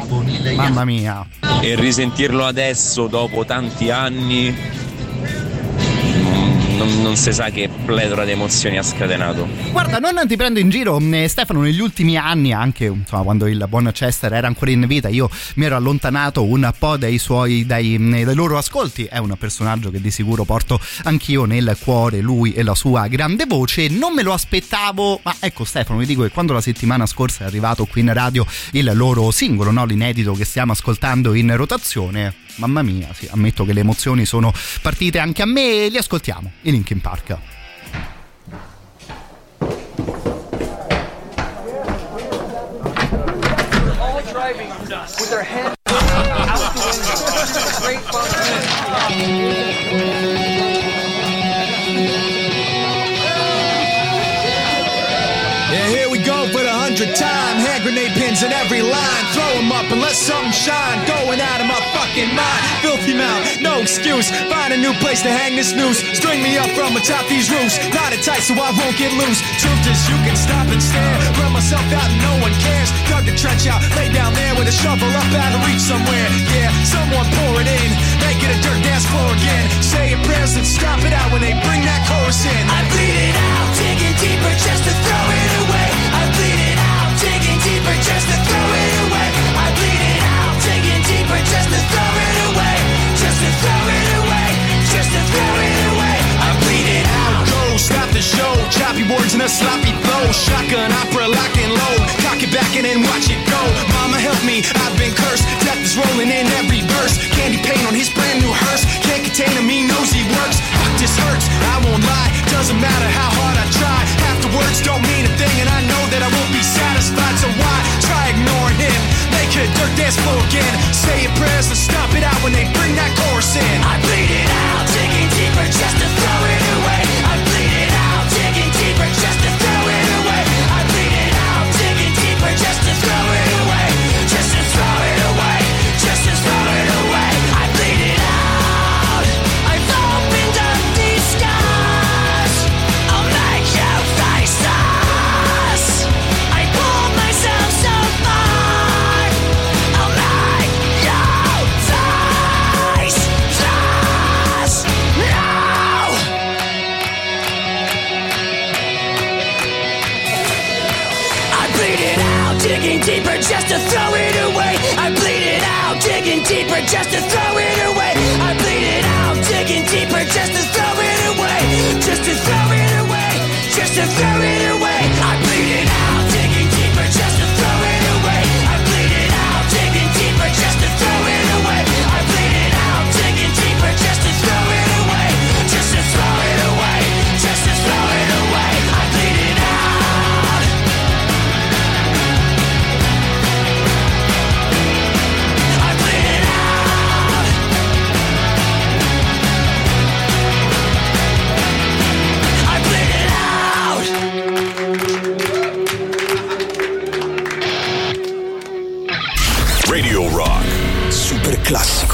Mamma mia. E risentirlo adesso dopo tanti anni, non si sa che pletora di emozioni ha scatenato. Guarda, non ti prendo in giro, Stefano. Negli ultimi anni, anche insomma, quando il buon Chester era ancora in vita, io mi ero allontanato un po' dai loro ascolti. È un personaggio che di sicuro porto anch'io nel cuore, lui e la sua grande voce. Non me lo aspettavo, ma ecco, Stefano, vi dico che quando la settimana scorsa è arrivato qui in radio il loro singolo, no, l'inedito che stiamo ascoltando in rotazione, mamma mia, sì, ammetto che le emozioni sono partite anche a me. E li ascoltiamo, i Linkin Park. All driving with their head out the window. Great fun. Time, hand grenade pins in every line. Throw them up and let something shine. Going out of my fucking mind. Filthy mouth, no excuse. Find a new place to hang this noose. String me up from atop these roofs. Knot it tight so I won't get loose. Truth is you can stop and stare. Run myself out and no one cares. Dug the trench out, lay down there with a shovel up out of reach somewhere. Yeah, someone pour it in. Make it a dirt dance floor again. Say your prayers and stop it out when they bring that chorus in. I bleed it out, digging deeper just to throw it away. I bleed it out, digging deeper just to throw it away. I bleed it out, digging deeper just to throw it away. Just to throw it away, just to throw it away. I bleed it out. Go, stop the show. Choppy words and a sloppy flow. Shotgun opera, lock and load. Cock it back and then watch it go. Mama help me, I've been cursed. Death is rolling in every verse. Candy paint on his brand new hearse. Can't contain him, he knows he works. Fuck, this hurts, I won't lie. Doesn't matter how hard I try. Half the words don't mean a thing, and I know that I won't be satisfied. So why try ignoring him? Make it a dirt dance floor again. Say your prayers and stop it out when they bring that chorus in. I bleed it out, digging deeper just to throw it away. I bleed it out, digging deeper just to throw it away. I bleed it out, digging deeper just to throw it away. Just to throw it away. Just to throw it away. I bleed it out. I've opened up these skies. I'll make you face us. I pull myself so far. I'll make you face us now. I bleed it out, digging deeper just to throw it away. I bleed it out, digging deeper just to throw it away. I bleed it out, digging deeper just to throw it away. Just to throw it away, just to throw it away. I bleed it out, digging deeper just to throw it away. I bleed it out, digging deeper just to throw it away. I bleed it out, digging deeper just to throw it away. Just to throw it away, just to throw it away. I bleed it out. I bleed it out. I bleed it out. Radio Rock Super Classico.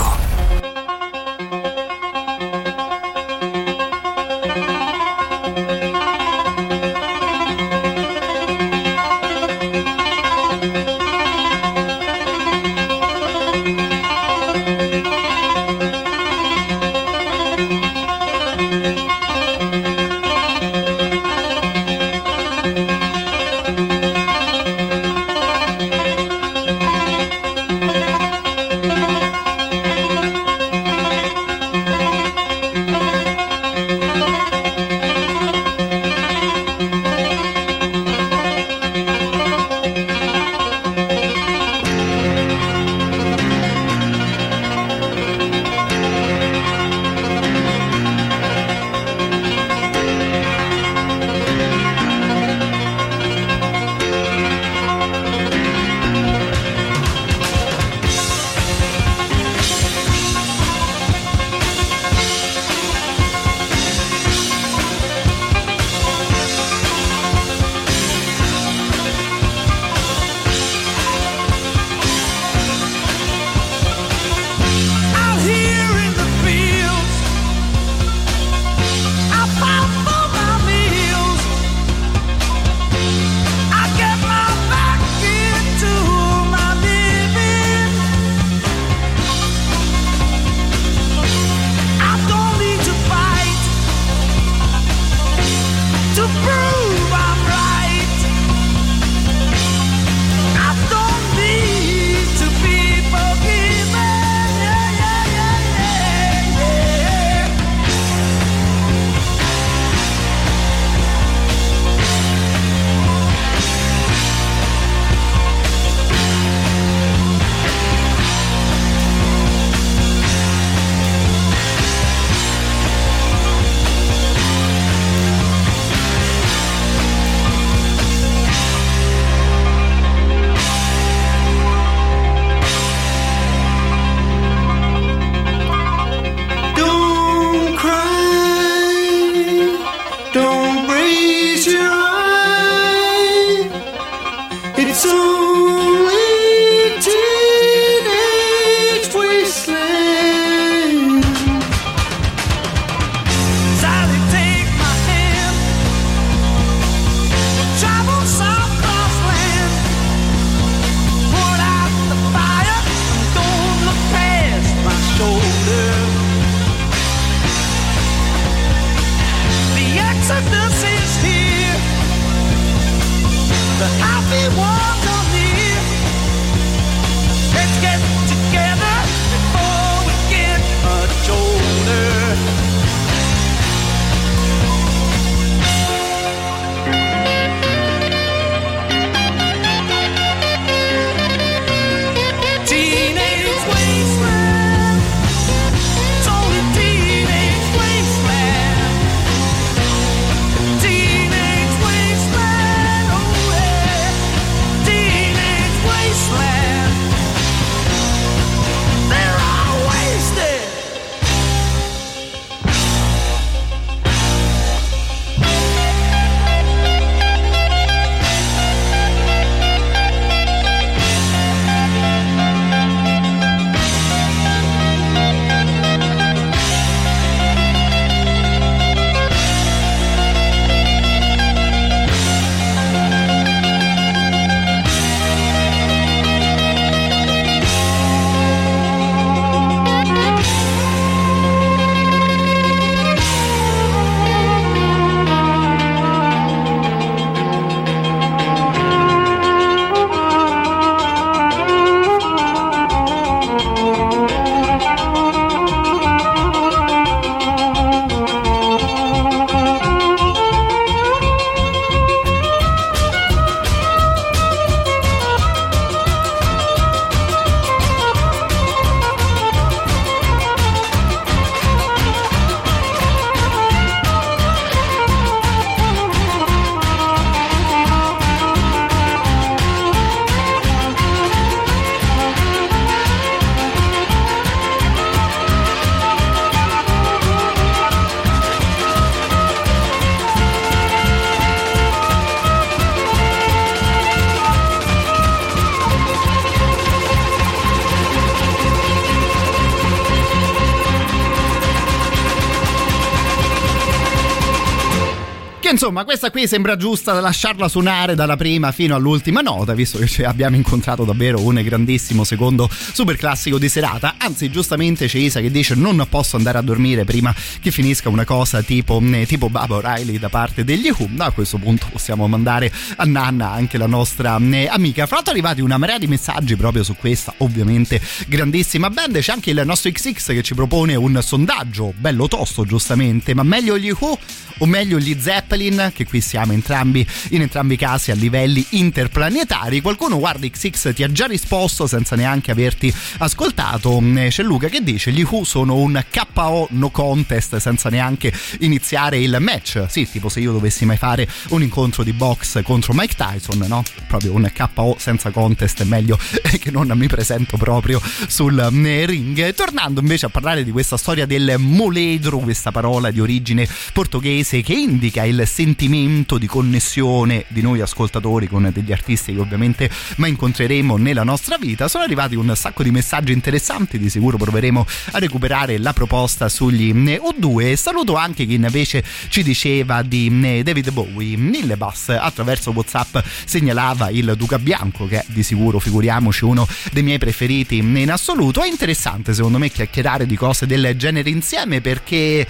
Insomma, questa qui sembra giusta da lasciarla suonare dalla prima fino all'ultima nota, visto che abbiamo incontrato davvero un grandissimo secondo super classico di serata. Anzi, giustamente c'è Isa che dice non posso andare a dormire prima che finisca una cosa tipo Baba O'Reilly da parte degli Who. A questo punto possiamo mandare a nanna anche la nostra amica. Fra l'altro è arrivati una marea di messaggi proprio su questa ovviamente grandissima band. C'è anche il nostro XX che ci propone un sondaggio bello tosto, giustamente: ma meglio gli Who o meglio gli Zeppelin? Che qui siamo in entrambi i casi a livelli interplanetari. Qualcuno, guarda XX, ti ha già risposto senza neanche averti ascoltato. C'è Luca che dice gli Who sono un KO no contest senza neanche iniziare il match. Sì, tipo se io dovessi mai fare un incontro di box contro Mike Tyson, no? Proprio un KO senza contest, è meglio che non mi presento proprio sul ring. Tornando invece a parlare di questa storia del moledro, questa parola di origine portoghese che indica il sentimento di connessione di noi ascoltatori con degli artisti che ovviamente mai incontreremo nella nostra vita, sono arrivati un sacco di messaggi interessanti. Di sicuro proveremo a recuperare la proposta sugli O2. Saluto anche chi invece ci diceva di David Bowie. Nillebass attraverso WhatsApp segnalava il Duca Bianco, che è di sicuro, figuriamoci, uno dei miei preferiti in assoluto. È interessante secondo me chiacchierare di cose del genere insieme, perché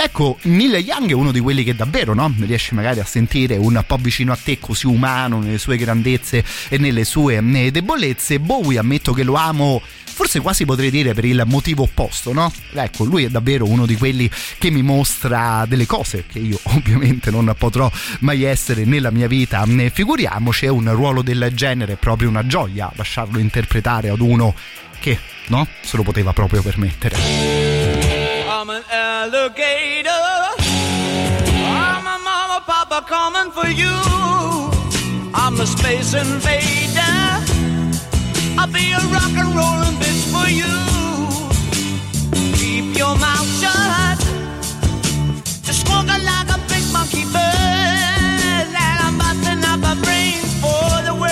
ecco, Neil Young è uno di quelli che davvero, no, riesci magari a sentire un po' vicino a te, così umano nelle sue grandezze e nelle sue debolezze. Bowie, ammetto che lo amo, forse quasi potrei dire per il motivo opposto, no? Ecco, lui è davvero uno di quelli che mi mostra delle cose che io ovviamente non potrò mai essere nella mia vita, ne figuriamoci. È un ruolo del genere, è proprio una gioia lasciarlo interpretare ad uno che, no, se lo poteva proprio permettere. I'm an alligator, I'm a mama, papa coming for you. I'm a space invader, I'll be a rock and rollin' bitch for you. Keep your mouth shut, just smokin' like a big monkey bird, and I'm bustin' up my brains for the world.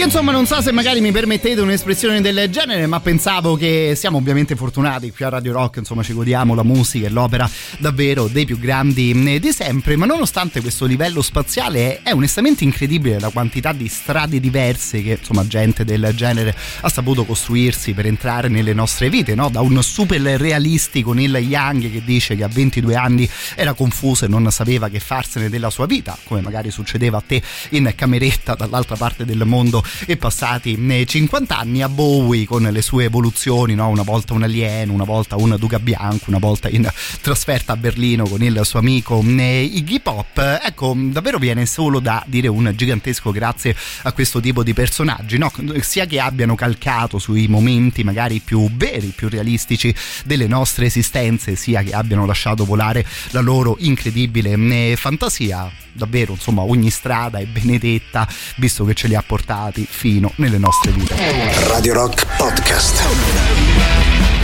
Perché insomma non so se magari mi permettete un'espressione del genere, ma pensavo che siamo ovviamente fortunati qui a Radio Rock, insomma ci godiamo la musica e l'opera davvero dei più grandi di sempre, ma nonostante questo livello spaziale è onestamente incredibile la quantità di strade diverse che insomma gente del genere ha saputo costruirsi per entrare nelle nostre vite, no? Da un super realistico Neil Young che dice che a 22 anni era confuso e non sapeva che farsene della sua vita, come magari succedeva a te in cameretta dall'altra parte del mondo, e passati 50 anni a Bowie con le sue evoluzioni, no? Una volta un alieno, una volta un duca bianco, una volta in trasferta a Berlino con il suo amico Iggy Pop. Ecco, davvero viene solo da dire un gigantesco grazie a questo tipo di personaggi, no? Sia che abbiano calcato sui momenti magari più veri, più realistici delle nostre esistenze, sia che abbiano lasciato volare la loro incredibile fantasia. Davvero, insomma, ogni strada è benedetta visto che ce li ha portati fino nelle nostre vite. Radio Rock Podcast.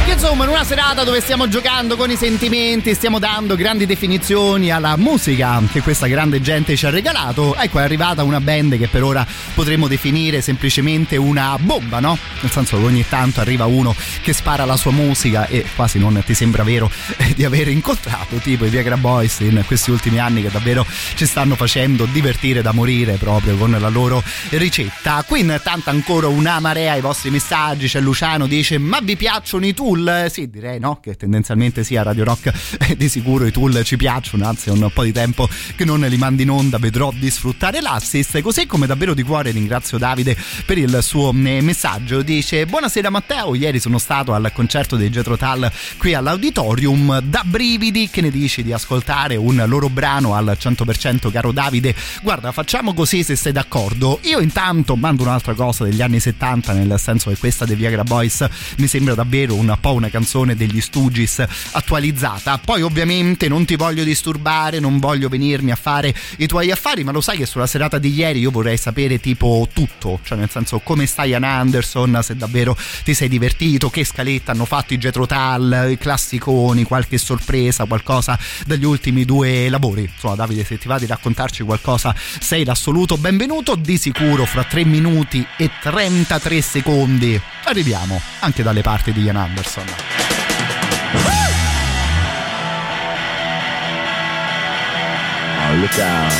E insomma, in una serata dove stiamo giocando con i sentimenti, stiamo dando grandi definizioni alla musica che questa grande gente ci ha regalato, ecco è arrivata una band che per ora potremmo definire semplicemente una bomba, no? Nel senso che ogni tanto arriva uno che spara la sua musica e quasi non ti sembra vero di aver incontrato, tipo i Viagra Boys in questi ultimi anni, che davvero ci stanno facendo divertire da morire proprio con la loro ricetta. Qui intanto ancora una marea i vostri messaggi, c'è Luciano, dice ma vi piacciono i Tool? Sì, direi no, che tendenzialmente sia Radio Rock di sicuro i Tool ci piacciono, anzi è un po' di tempo che non li mandi in onda, vedrò di sfruttare l'assist. Così come davvero di cuore ringrazio Davide per il suo messaggio, dice buonasera Matteo, ieri sono stato al concerto dei Jethro Tull qui all'Auditorium, da brividi, che ne dici di ascoltare un loro brano al 100%? Caro Davide, guarda, facciamo così se sei d'accordo, io intanto mando un'altra cosa degli anni 70, nel senso che questa dei Viagra Boys mi sembra davvero una una canzone degli Stooges attualizzata, poi ovviamente non ti voglio disturbare, non voglio venirmi a fare i tuoi affari, ma lo sai che sulla serata di ieri io vorrei sapere tipo tutto, cioè nel senso come sta Ian Anderson, se davvero ti sei divertito, che scaletta hanno fatto i Jethro Tull, i classiconi, qualche sorpresa, qualcosa dagli ultimi due lavori. Insomma Davide, se ti va di raccontarci qualcosa sei l'assoluto benvenuto, di sicuro fra 3 minuti e 33 secondi arriviamo anche dalle parti di Ian Anderson. Oh, look out.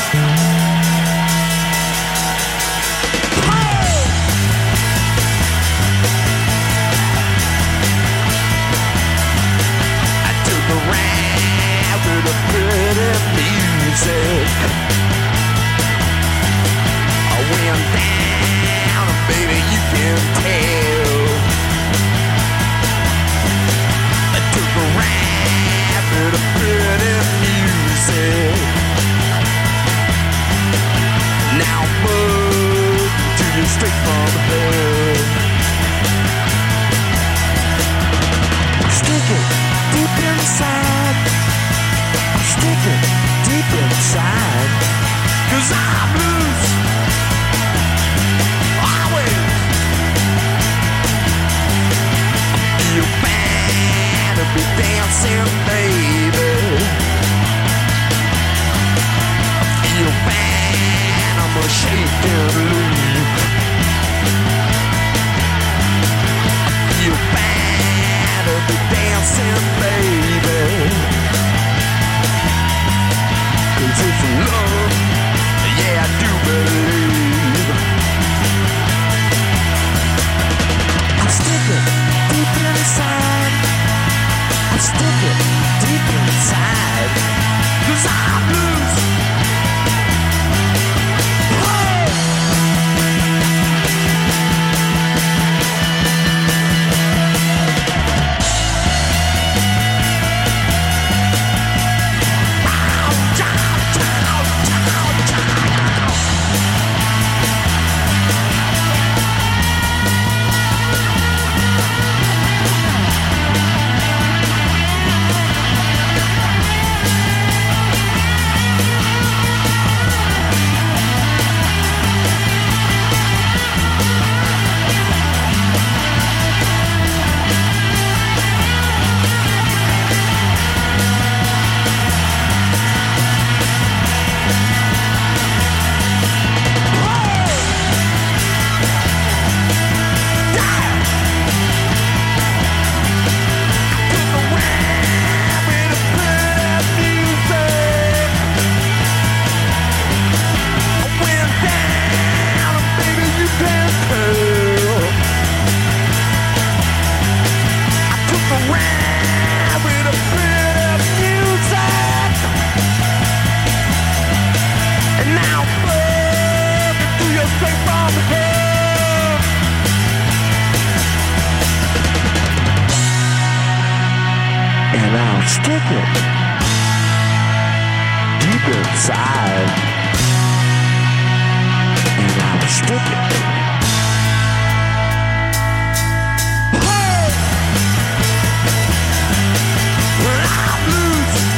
I'm loose. Whoa! ticket deep inside, and I'll stick it. Hey! When I lose.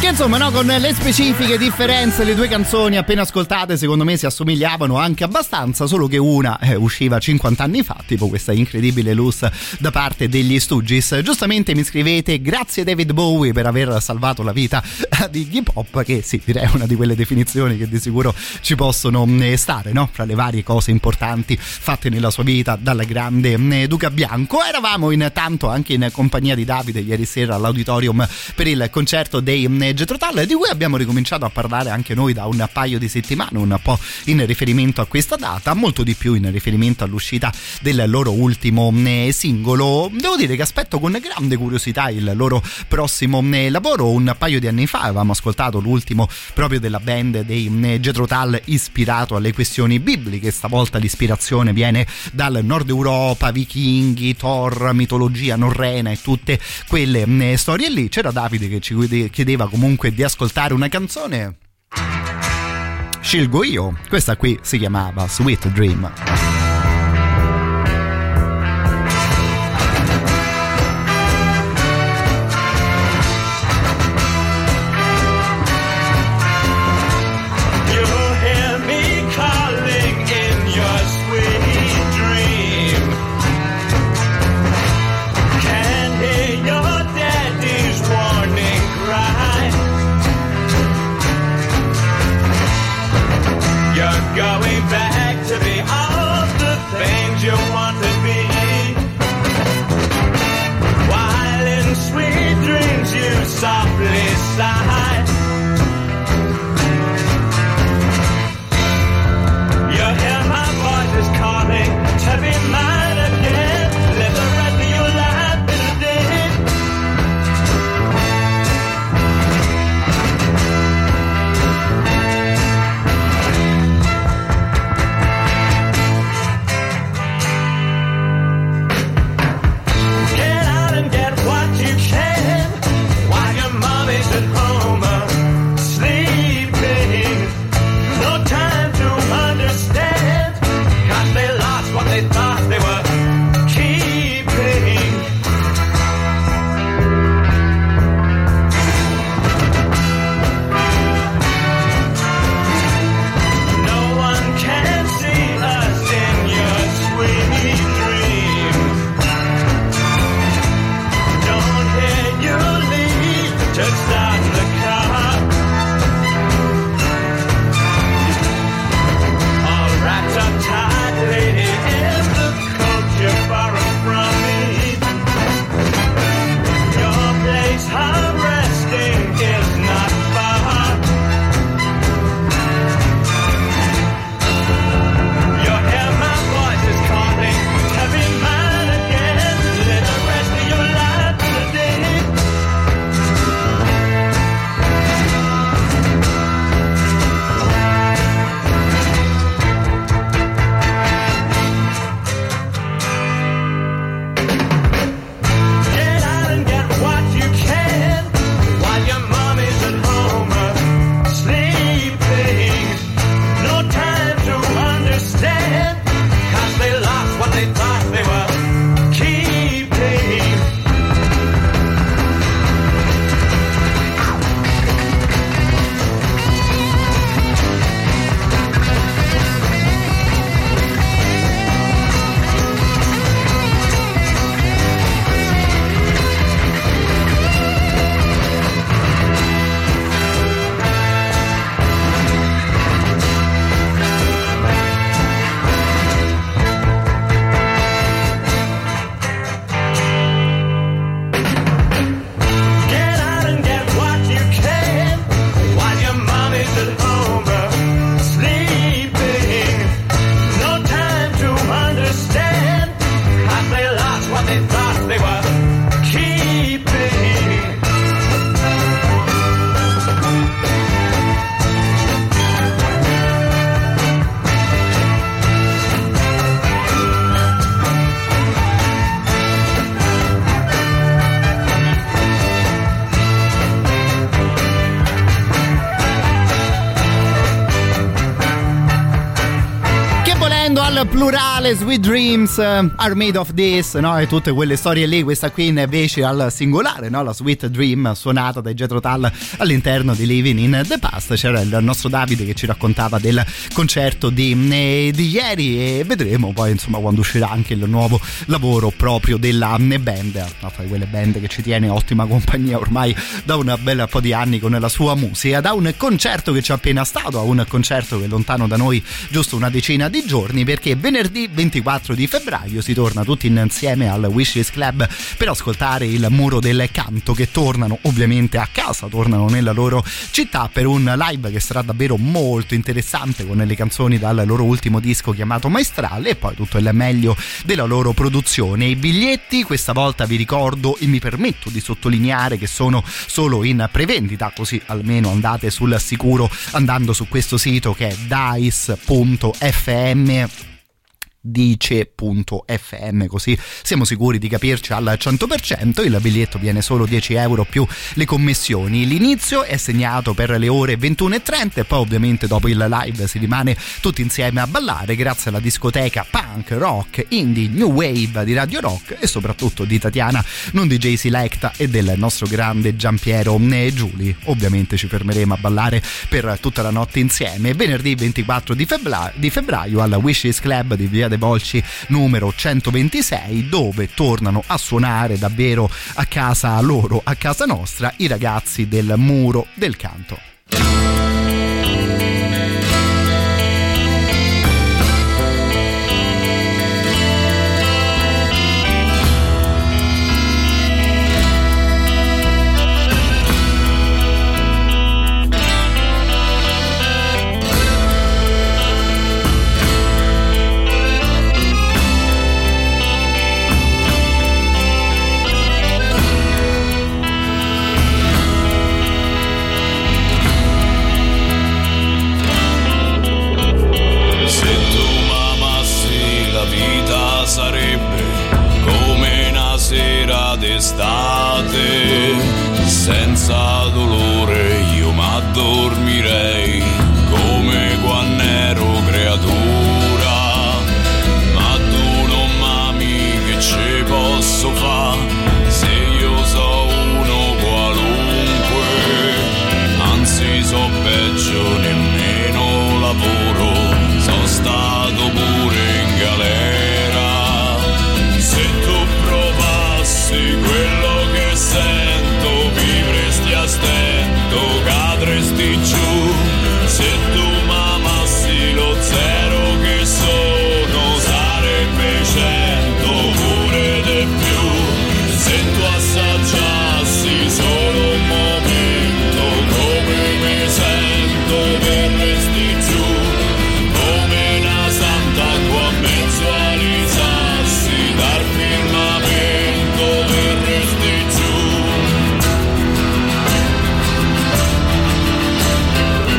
Che insomma, no, con le specifiche differenze, le due canzoni appena ascoltate secondo me si assomigliavano anche abbastanza, solo che una usciva 50 anni fa, tipo questa incredibile Loose da parte degli Stooges. Giustamente mi scrivete: grazie David Bowie per aver salvato la vita di hip hop, che sì, direi una di quelle definizioni che di sicuro ci possono stare, no? Fra le varie cose importanti fatte nella sua vita dalla grande Duca Bianco. Eravamo intanto anche in compagnia di Davide ieri sera all'Auditorium per il concerto dei Getrotal, di cui abbiamo ricominciato a parlare anche noi da un paio di settimane, un po' in riferimento a questa data, molto di più in riferimento all'uscita del loro ultimo singolo. Devo dire che aspetto con grande curiosità il loro prossimo lavoro. Un paio di anni fa avevamo ascoltato l'ultimo proprio della band dei Getrotal, ispirato alle questioni bibliche. Stavolta l'ispirazione viene dal nord Europa, vichinghi, Thor, mitologia norrena e tutte quelle storie lì. C'era Davide che ci chiedeva comunque di ascoltare una canzone. Scelgo io, questa qui si chiamava Sweet Dream. Going back to be all Rimanendo al plurale, Sweet Dreams Are Made of This, no? E tutte quelle storie lì. Questa qui invece al singolare, no? La Sweet Dream suonata dai Jethro Tull all'interno di Living in the Past. C'era il nostro Davide che ci raccontava del concerto di ieri, e vedremo poi insomma quando uscirà anche il nuovo lavoro proprio della band, no? Fra quelle band che ci tiene ottima compagnia ormai da un bel po' di anni con la sua musica, da un concerto che c'è appena stato a un concerto che è lontano da noi giusto una decina di giorni, perché venerdì 24 di febbraio si torna tutti insieme al Wishes Club per ascoltare il Muro del Canto, che tornano ovviamente a casa, tornano nella loro città per un live che sarà davvero molto interessante con le canzoni dal loro ultimo disco chiamato Maestrale e poi tutto il meglio della loro produzione. I biglietti questa volta vi ricordo e mi permetto di sottolineare che sono solo in prevendita, così almeno andate sul sicuro andando su questo sito che è dice.fm, così siamo sicuri di capirci al 100%. Il biglietto viene solo €10 più le commissioni. L'inizio è segnato per le ore 21:30 e poi ovviamente dopo il live si rimane tutti insieme a ballare grazie alla discoteca punk, rock, indie, new wave di Radio Rock e soprattutto di Tatiana, non DJ Selecta, e del nostro grande Giampiero Giuli. Ovviamente ci fermeremo a ballare per tutta la notte insieme. Venerdì 24 di febbraio alla Wishes Club di Via dei Volci numero 126, dove tornano a suonare davvero a casa loro, a casa nostra, i ragazzi del Muro del Canto. Senza dolore io m'addormirei come quando ero creatura, ma tu non mami, che ce posso fa, se io so uno qualunque, anzi so peggio, nemmeno lavoro, so stato pure in galera. Se tu provassi quello che sei, cadresti giù. Se tu m'amassi lo zero che sono, sarebbe 100 pure di più. Se tu assaggiassi solo un momento come mi sento, verresti giù come una santa qua a mezzo ai sassi dal firmamento, verresti giù.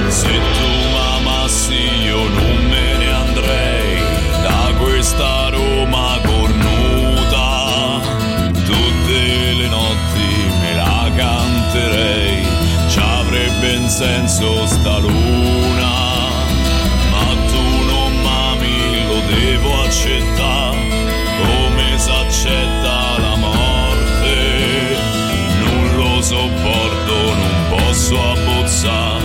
Se tu m'amassi io non me ne andrei da questa Roma cornuta, tutte le notti me la canterei, ci avrebbe un senso sta luna, ma tu non m'ami, lo devo accettare come s'accetta la morte, non lo sopporto, non posso abbozzare,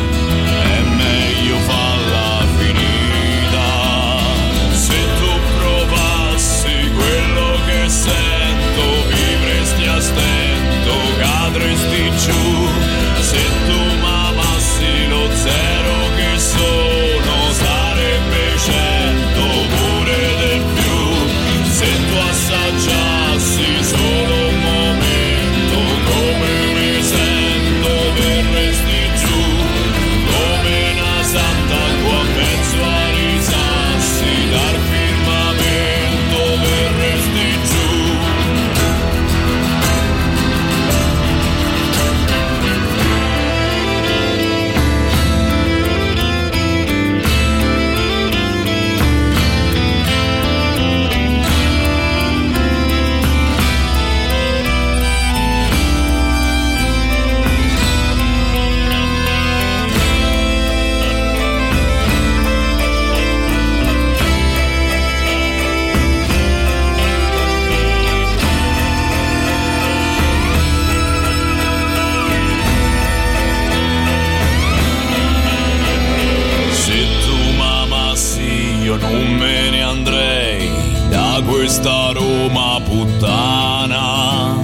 meglio falla finita. Se tu provassi quello che sento, vivresti a stento, cadresti giù. Se tu m'amassi lo zero che sono, sarebbe 100 pure di più. Se tu assaggiassi solo un momento come mi sento, verresti giù. da questa Roma puttana,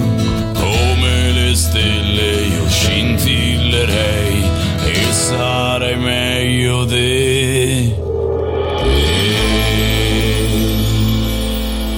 come le stelle io scintillerei e sarei meglio te.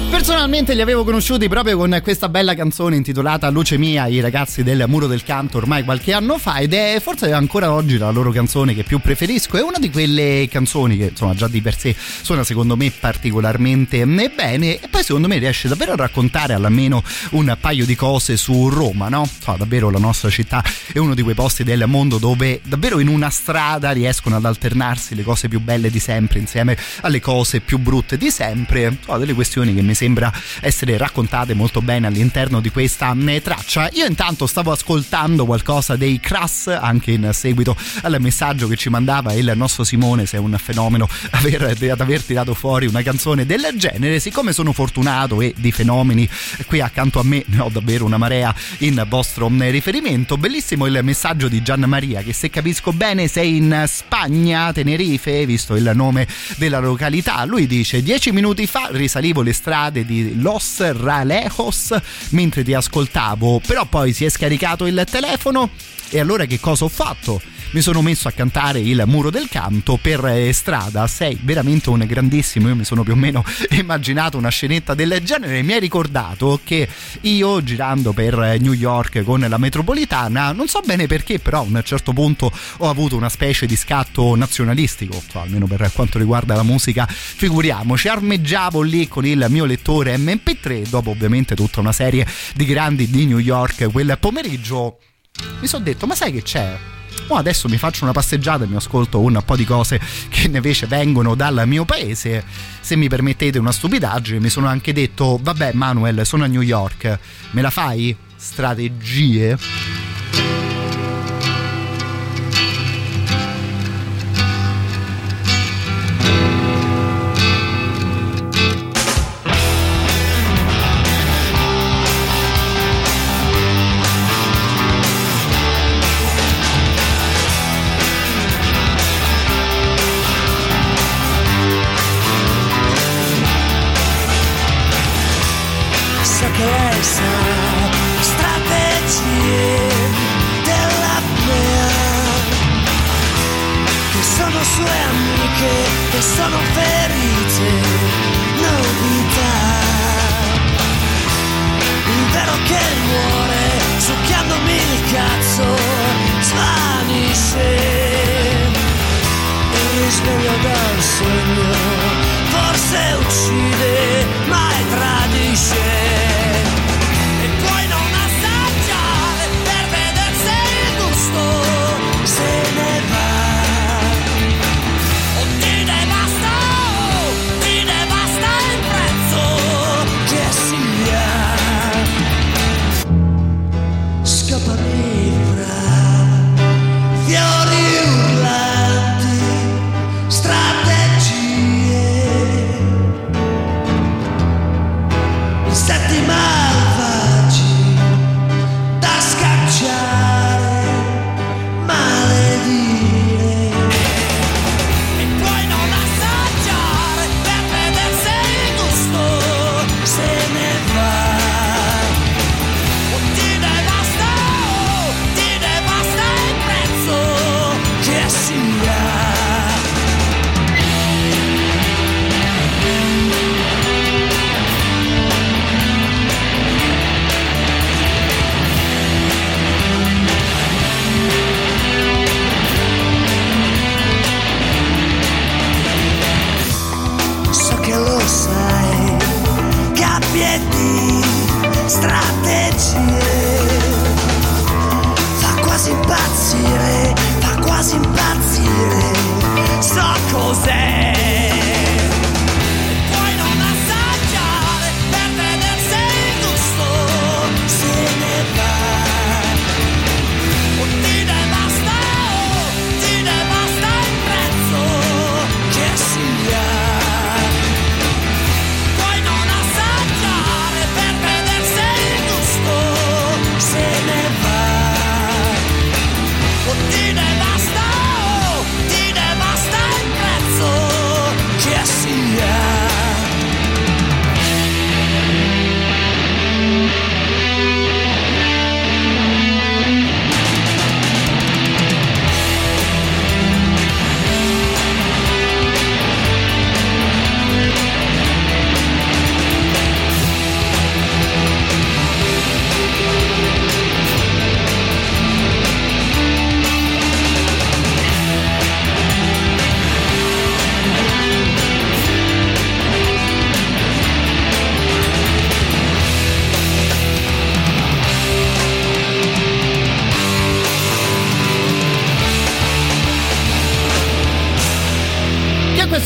Personalmente li avevo conosciuti proprio con questa bella canzone intitolata Luce Mia, i ragazzi del Muro del Canto, ormai qualche anno fa, ed è forse ancora oggi la loro canzone che più preferisco. È una di quelle canzoni che insomma già di per sé suona secondo me particolarmente bene, e poi secondo me riesce davvero a raccontare almeno un paio di cose su Roma, no? Davvero la nostra città è uno di quei posti del mondo dove davvero in una strada riescono ad alternarsi le cose più belle di sempre insieme alle cose più brutte di sempre, delle questioni che mi sembra essere raccontate molto bene all'interno di questa traccia. Io intanto stavo ascoltando qualcosa dei Crass, anche in seguito al messaggio che ci mandava il nostro Simone. Se è un fenomeno ad aver tirato fuori una canzone del genere, siccome sono fortunato e di fenomeni qui accanto a me ne ho davvero una marea in vostro riferimento. Bellissimo il messaggio di Gianmaria, che se capisco bene sei in Spagna, Tenerife, visto il nome della località. Lui dice: 10 minuti fa risalivo le strade di Los Ralejos mentre ti ascoltavo, però poi si è scaricato il telefono e allora che cosa ho fatto? Mi sono messo a cantare il Muro del Canto per strada. Sei veramente un grandissimo. Io mi sono più o meno immaginato una scenetta del genere. Mi hai ricordato che io, girando per New York con la metropolitana, non so bene perché, però a un certo punto ho avuto una specie di scatto nazionalistico, almeno per quanto riguarda la musica, figuriamoci. Armeggiavo lì con il mio lettore MP3, dopo ovviamente tutta una serie di grandi di New York quel pomeriggio. Mi sono detto: ma sai che c'è? Adesso mi faccio una passeggiata e mi ascolto un po' di cose che invece vengono dal mio paese. Se mi permettete una stupidaggine, mi sono anche detto: vabbè Manuel, sono a New York, me la fai? Strategie? Ti devasta il prezzo.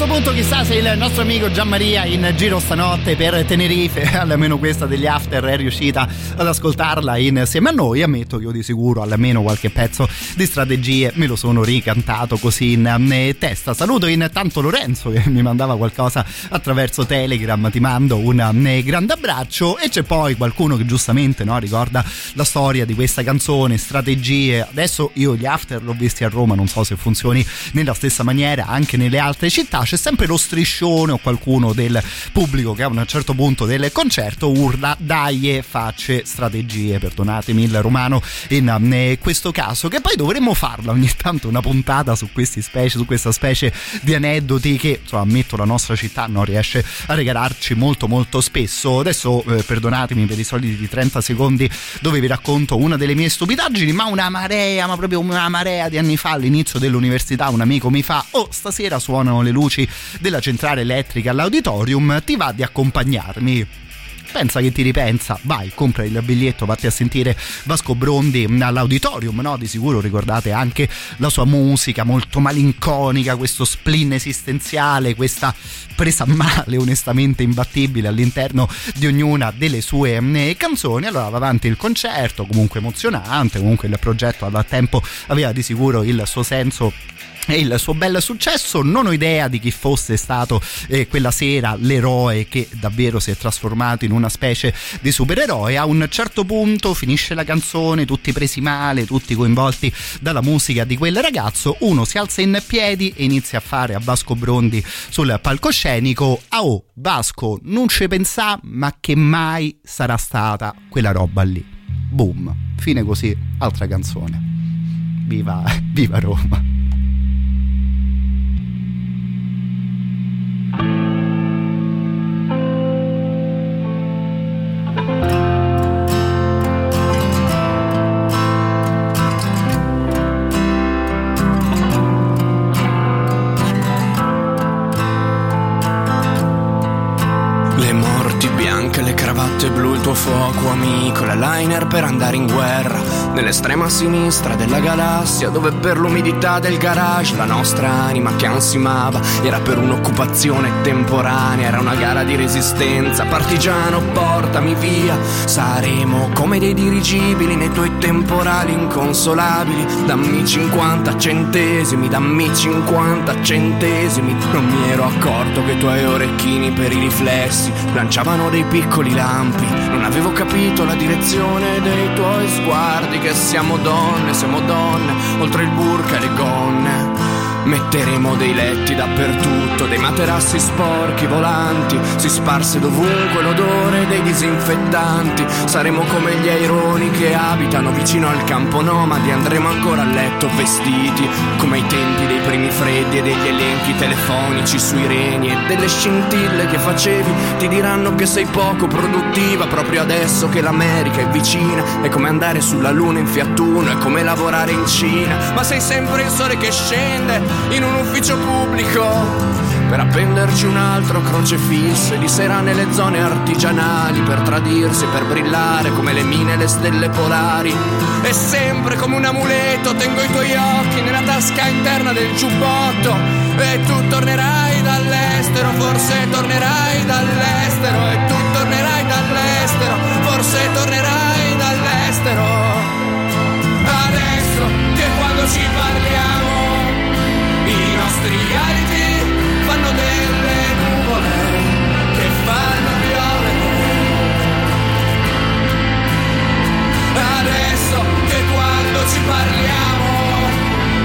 questo punto chissà se il nostro amico Gianmaria in giro stanotte per Tenerife, almeno questa degli After, è riuscita ad ascoltarla insieme a noi. Ammetto che io di sicuro almeno qualche pezzo di Strategie me lo sono ricantato così in testa. Saluto intanto Lorenzo che mi mandava qualcosa attraverso Telegram, ti mando un grande abbraccio. E c'è poi qualcuno che giustamente, no, ricorda la storia di questa canzone Strategie. Adesso io gli After l'ho visti a Roma, non so se funzioni nella stessa maniera anche nelle altre città. C'è sempre lo striscione o qualcuno del pubblico che a un certo punto del concerto urla "Dai, facce strategie", perdonatemi il romano in questo caso. Che poi dovremmo farla ogni tanto una puntata su questi specie, su questa specie di aneddoti che, insomma, ammetto la nostra città non riesce a regalarci molto molto spesso. Adesso perdonatemi per i soliti 30 secondi dove vi racconto una delle mie stupidaggini, ma una marea, ma proprio una marea di anni fa, all'inizio dell'università, un amico mi fa: "Oh, stasera suonano le luci della centrale elettrica all'auditorium, ti va di accompagnarmi?" Pensa che ti ripensa, vai, compra il biglietto, vatti a sentire Vasco Brondi all'auditorium, no? Di sicuro ricordate anche la sua musica molto malinconica, questo spleen esistenziale, questa presa male onestamente imbattibile all'interno di ognuna delle sue canzoni. Allora va avanti il concerto, comunque emozionante, comunque il progetto al tempo aveva di sicuro il suo senso e il suo bel successo. Non ho idea di chi fosse stato quella sera l'eroe che davvero si è trasformato in una specie di supereroe. A un certo punto finisce la canzone, tutti presi male, tutti coinvolti dalla musica di quel ragazzo, uno si alza in piedi e inizia a fare a Vasco Brondi sul palcoscenico: "Oh Vasco, non ci pensà, ma che mai sarà stata quella roba lì". Boom, fine così, altra canzone. Viva Roma. Fuoco amico, la liner per andare in guerra nell'estrema sinistra della galassia, dove per l'umidità del garage la nostra anima che ansimava era per un'occupazione temporanea. Era una gara di resistenza, partigiano portami via. Saremo come dei dirigibili nei tuoi temporali inconsolabili. Dammi 50 centesimi, dammi 50 centesimi. Non mi ero accorto che i tuoi orecchini per i riflessi lanciavano dei piccoli lampi. Non avevo capito la direzione dei tuoi sguardi. Che siamo donne, oltre il burka e le gonne. Metteremo dei letti dappertutto, dei materassi sporchi volanti. Si sparse dovunque l'odore dei disinfettanti. Saremo come gli aironi che abitano vicino al campo nomadi. Andremo ancora a letto vestiti come i tempi dei primi freddi e degli elenchi telefonici sui reni. E delle scintille che facevi ti diranno che sei poco produttiva. Proprio adesso che l'America è vicina, è come andare sulla luna in fiattuno, è come lavorare in Cina. Ma sei sempre il sole che scende in un ufficio pubblico per appenderci un altro crocefisso. E di sera nelle zone artigianali per tradirsi, per brillare come le mine e le stelle polari. E sempre come un amuleto tengo i tuoi occhi nella tasca interna del giubbotto. E tu tornerai dall'estero, forse tornerai dall'estero. E tu tornerai dall'estero, forse tornerai dall'estero. Adesso che quando ci parliamo i nostri aliti fanno delle nuvole che fanno piovere. Adesso che quando ci parliamo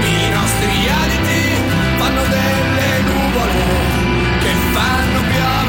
i nostri aliti fanno delle nuvole che fanno piovere.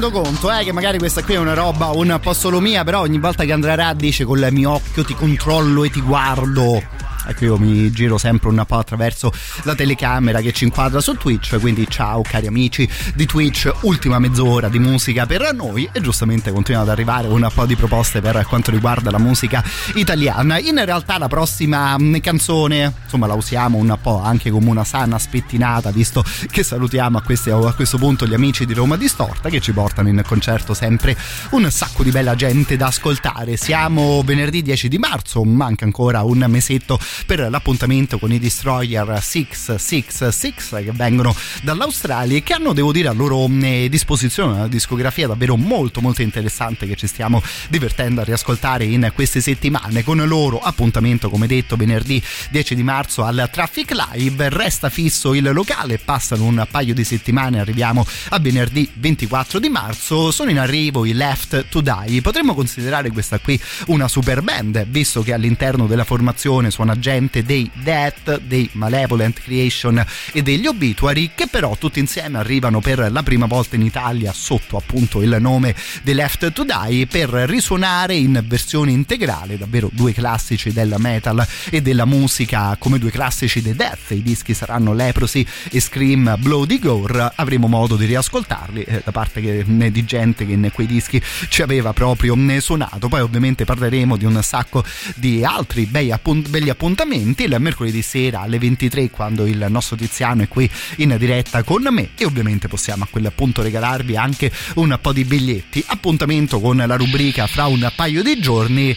rendo conto che magari questa qui è una roba un po' solo mia, però ogni volta che Andrea Rà dice col mio occhio ti controllo e ti guardo, ecco, io mi giro sempre un po' attraverso la telecamera che ci inquadra su Twitch. Quindi ciao cari amici di Twitch, ultima mezz'ora di musica per noi e giustamente continuano ad arrivare un po' di proposte per quanto riguarda la musica italiana. In realtà la prossima canzone, insomma, la usiamo un po' anche come una sana spettinata, visto che salutiamo a questo punto gli amici di Roma Distorta che ci portano in concerto sempre un sacco di bella gente da ascoltare. Siamo venerdì 10 di marzo, manca ancora un mesetto per l'appuntamento con i Destroyer 666 che vengono dall'Australia e che hanno, devo dire, a loro disposizione una discografia davvero molto molto interessante che ci stiamo divertendo a riascoltare in queste settimane. Con loro appuntamento, come detto, venerdì 10 di marzo al Traffic Live. Resta fisso il locale, passano un paio di settimane, arriviamo a venerdì 24 di marzo. Sono in arrivo i Left to Die, potremmo considerare questa qui una super band visto che all'interno della formazione suona gente dei Death, dei Malevolent Creation e degli Obituary, che però tutti insieme arrivano per la prima volta in Italia sotto appunto il nome The Left to Die per risuonare in versione integrale davvero due classici del metal e della musica, come due classici dei Death. I dischi saranno Leprosy e Scream Bloody Gore, avremo modo di riascoltarli da parte di gente che in quei dischi ci aveva proprio suonato. Poi ovviamente parleremo di un sacco di altri begli appuntamenti il mercoledì sera alle 23 quando il nostro Tiziano è qui in diretta con me e ovviamente possiamo a quel punto regalarvi anche un po' di biglietti. Appuntamento con la rubrica fra un paio di giorni.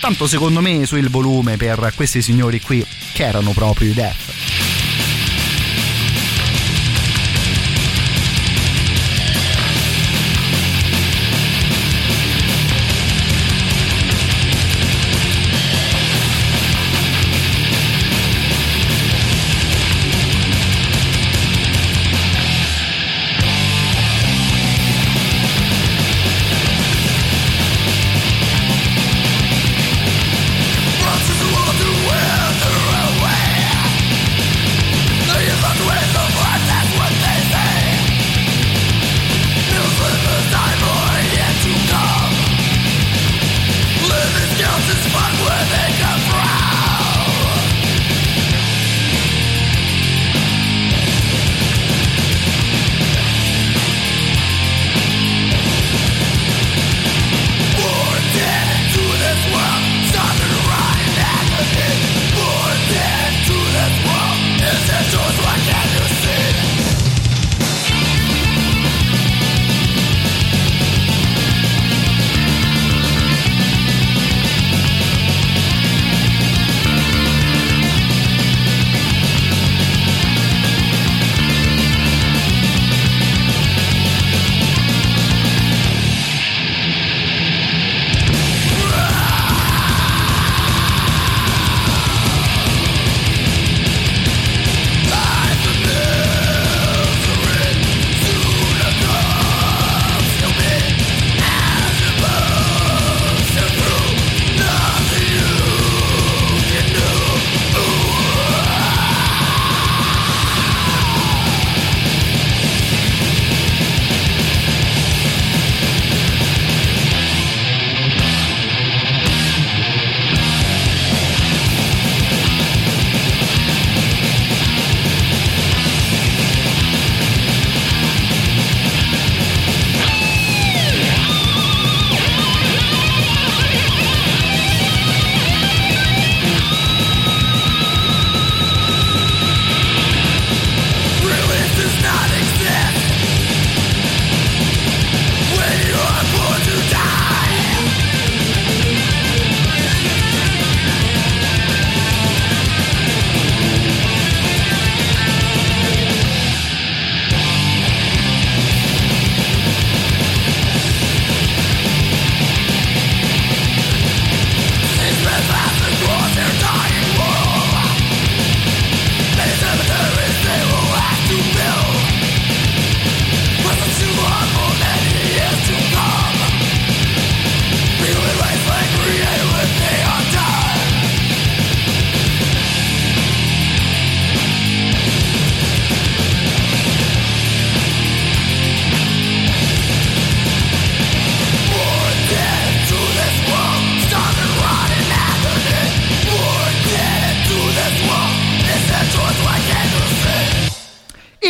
Tanto secondo me sul volume per questi signori qui che erano proprio i Death.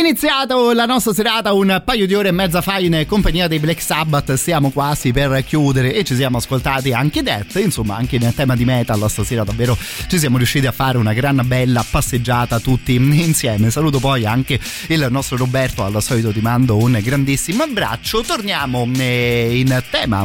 iniziato la nostra serata un paio di ore e mezza fa in compagnia dei Black Sabbath. Siamo quasi per chiudere e ci siamo ascoltati anche Death, insomma anche nel tema di metal stasera davvero ci siamo riusciti a fare una gran bella passeggiata tutti insieme. Saluto poi anche il nostro Roberto, al solito ti mando un grandissimo abbraccio. Torniamo in tema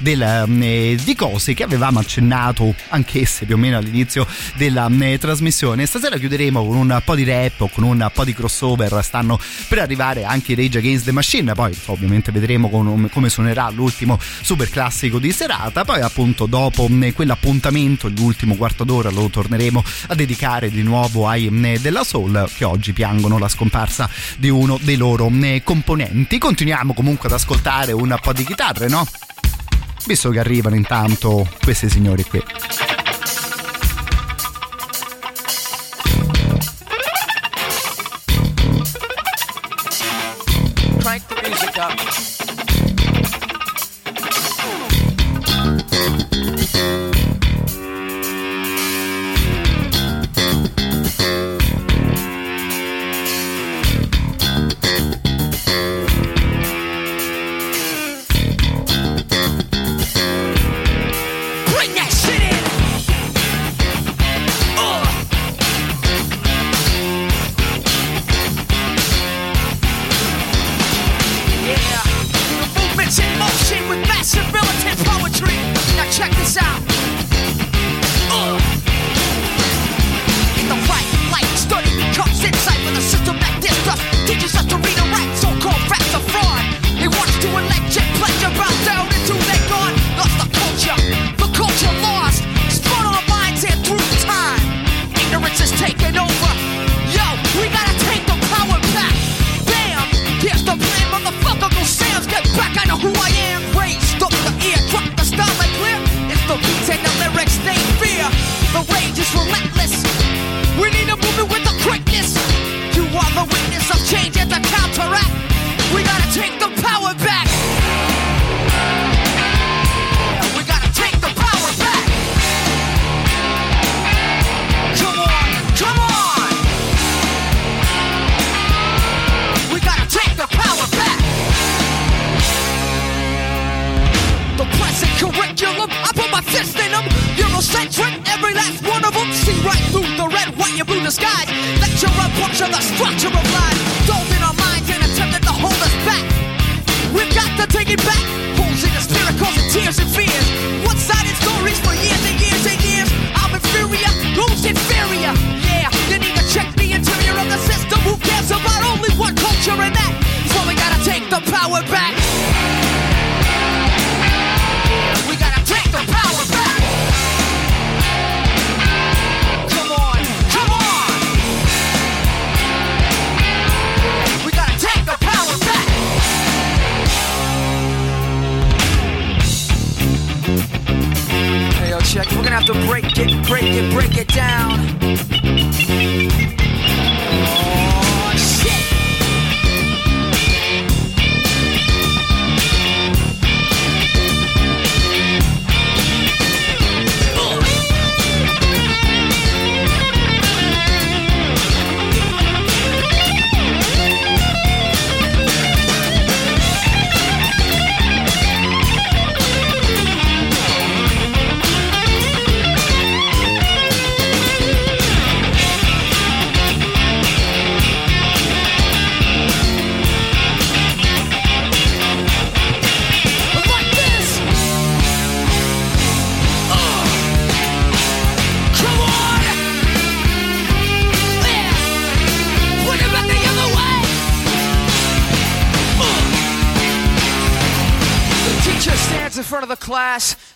di cose che avevamo accennato anch'esse più o meno all'inizio della trasmissione. Stasera chiuderemo con un po' di rap o con un po' di crossover, stanno per arrivare anche i Rage Against the Machine, poi ovviamente vedremo come suonerà l'ultimo super classico di serata. Poi appunto dopo quell'appuntamento, l'ultimo quarto d'ora lo torneremo a dedicare di nuovo ai De la Soul, che oggi piangono la scomparsa di uno dei loro componenti. Continuiamo comunque ad ascoltare un po' di chitarre, no? Visto che arrivano intanto questi signori qui.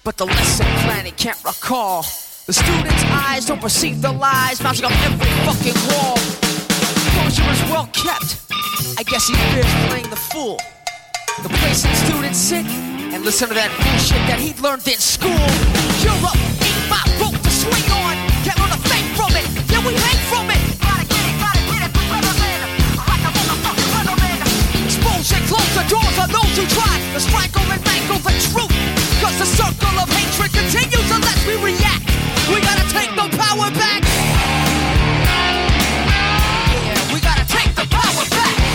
But the lesson plan he can't recall. The students' eyes don't perceive the lies mounting on every fucking wall. Closure is well kept. I guess he fears playing the fool. The place the students sit and listen to that bullshit that he learned in school. Europe ain't my rope to swing on. Can't learn a thing from it. Yeah, we hang from it. Gotta get it, we're better than like a motherfucking runner in. Expose and close the doors for those who try to strangle and mangle the truth. Cause the circle of hatred continues unless we react. We gotta take the power back. Yeah, we gotta take the power back.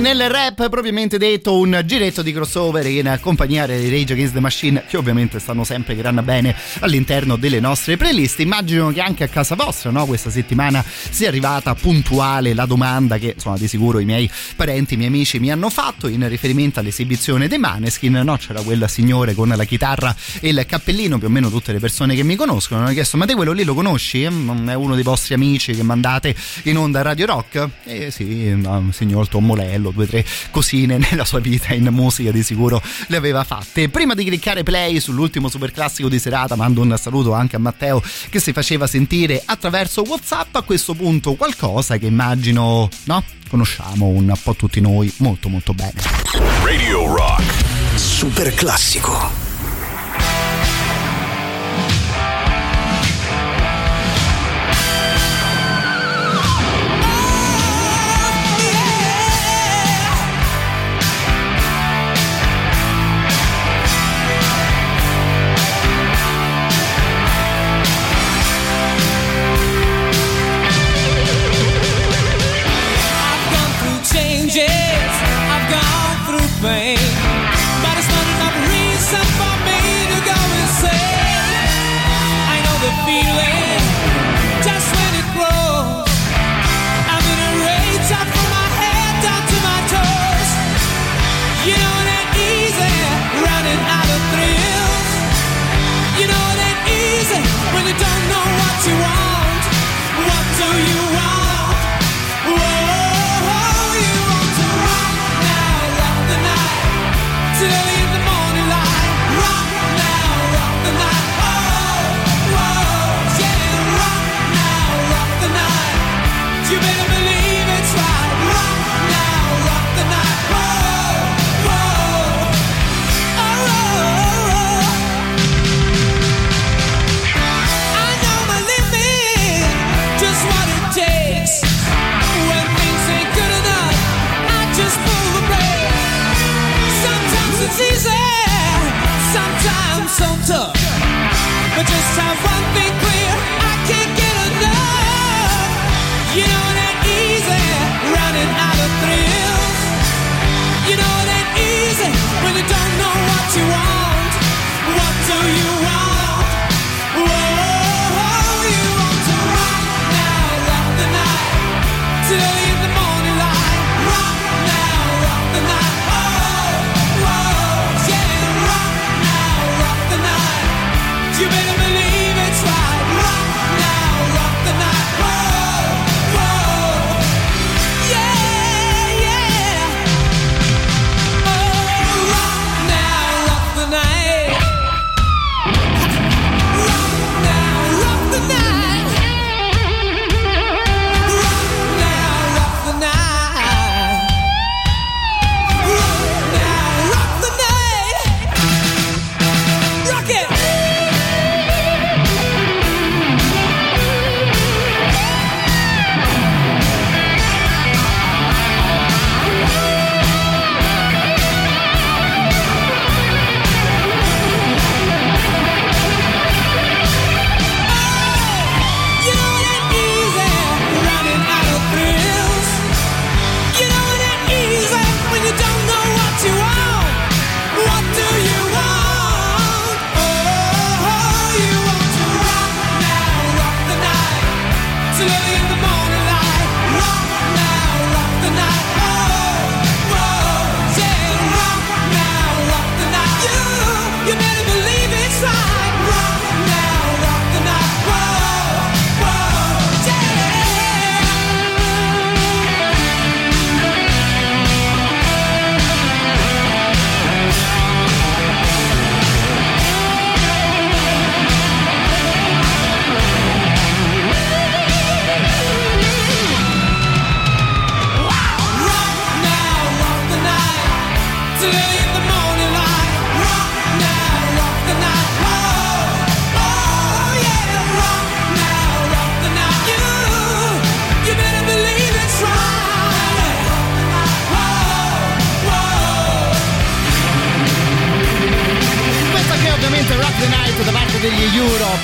nel rap propriamente detto, un giretto di crossover in compagnia dei Rage Against the Machine, che ovviamente stanno sempre gran bene all'interno delle nostre playlist. Immagino che anche a casa vostra, no, questa settimana sia arrivata puntuale la domanda che, insomma, di sicuro i miei parenti, i miei amici mi hanno fatto in riferimento all'esibizione dei Maneskin, no? C'era quel signore con la chitarra e il cappellino, più o meno tutte le persone che mi conoscono hanno chiesto: ma te quello lì lo conosci? È uno dei vostri amici che mandate in onda Radio Rock? Eh sì, no, signor Tom Morello, due o tre cosine nella sua vita in musica di sicuro le aveva fatte. Prima di cliccare play sull'ultimo superclassico di serata, mando un saluto anche a Matteo che si faceva sentire attraverso WhatsApp. A questo punto qualcosa che immagino, no, conosciamo un po' tutti noi molto molto bene. Radio Rock Superclassico.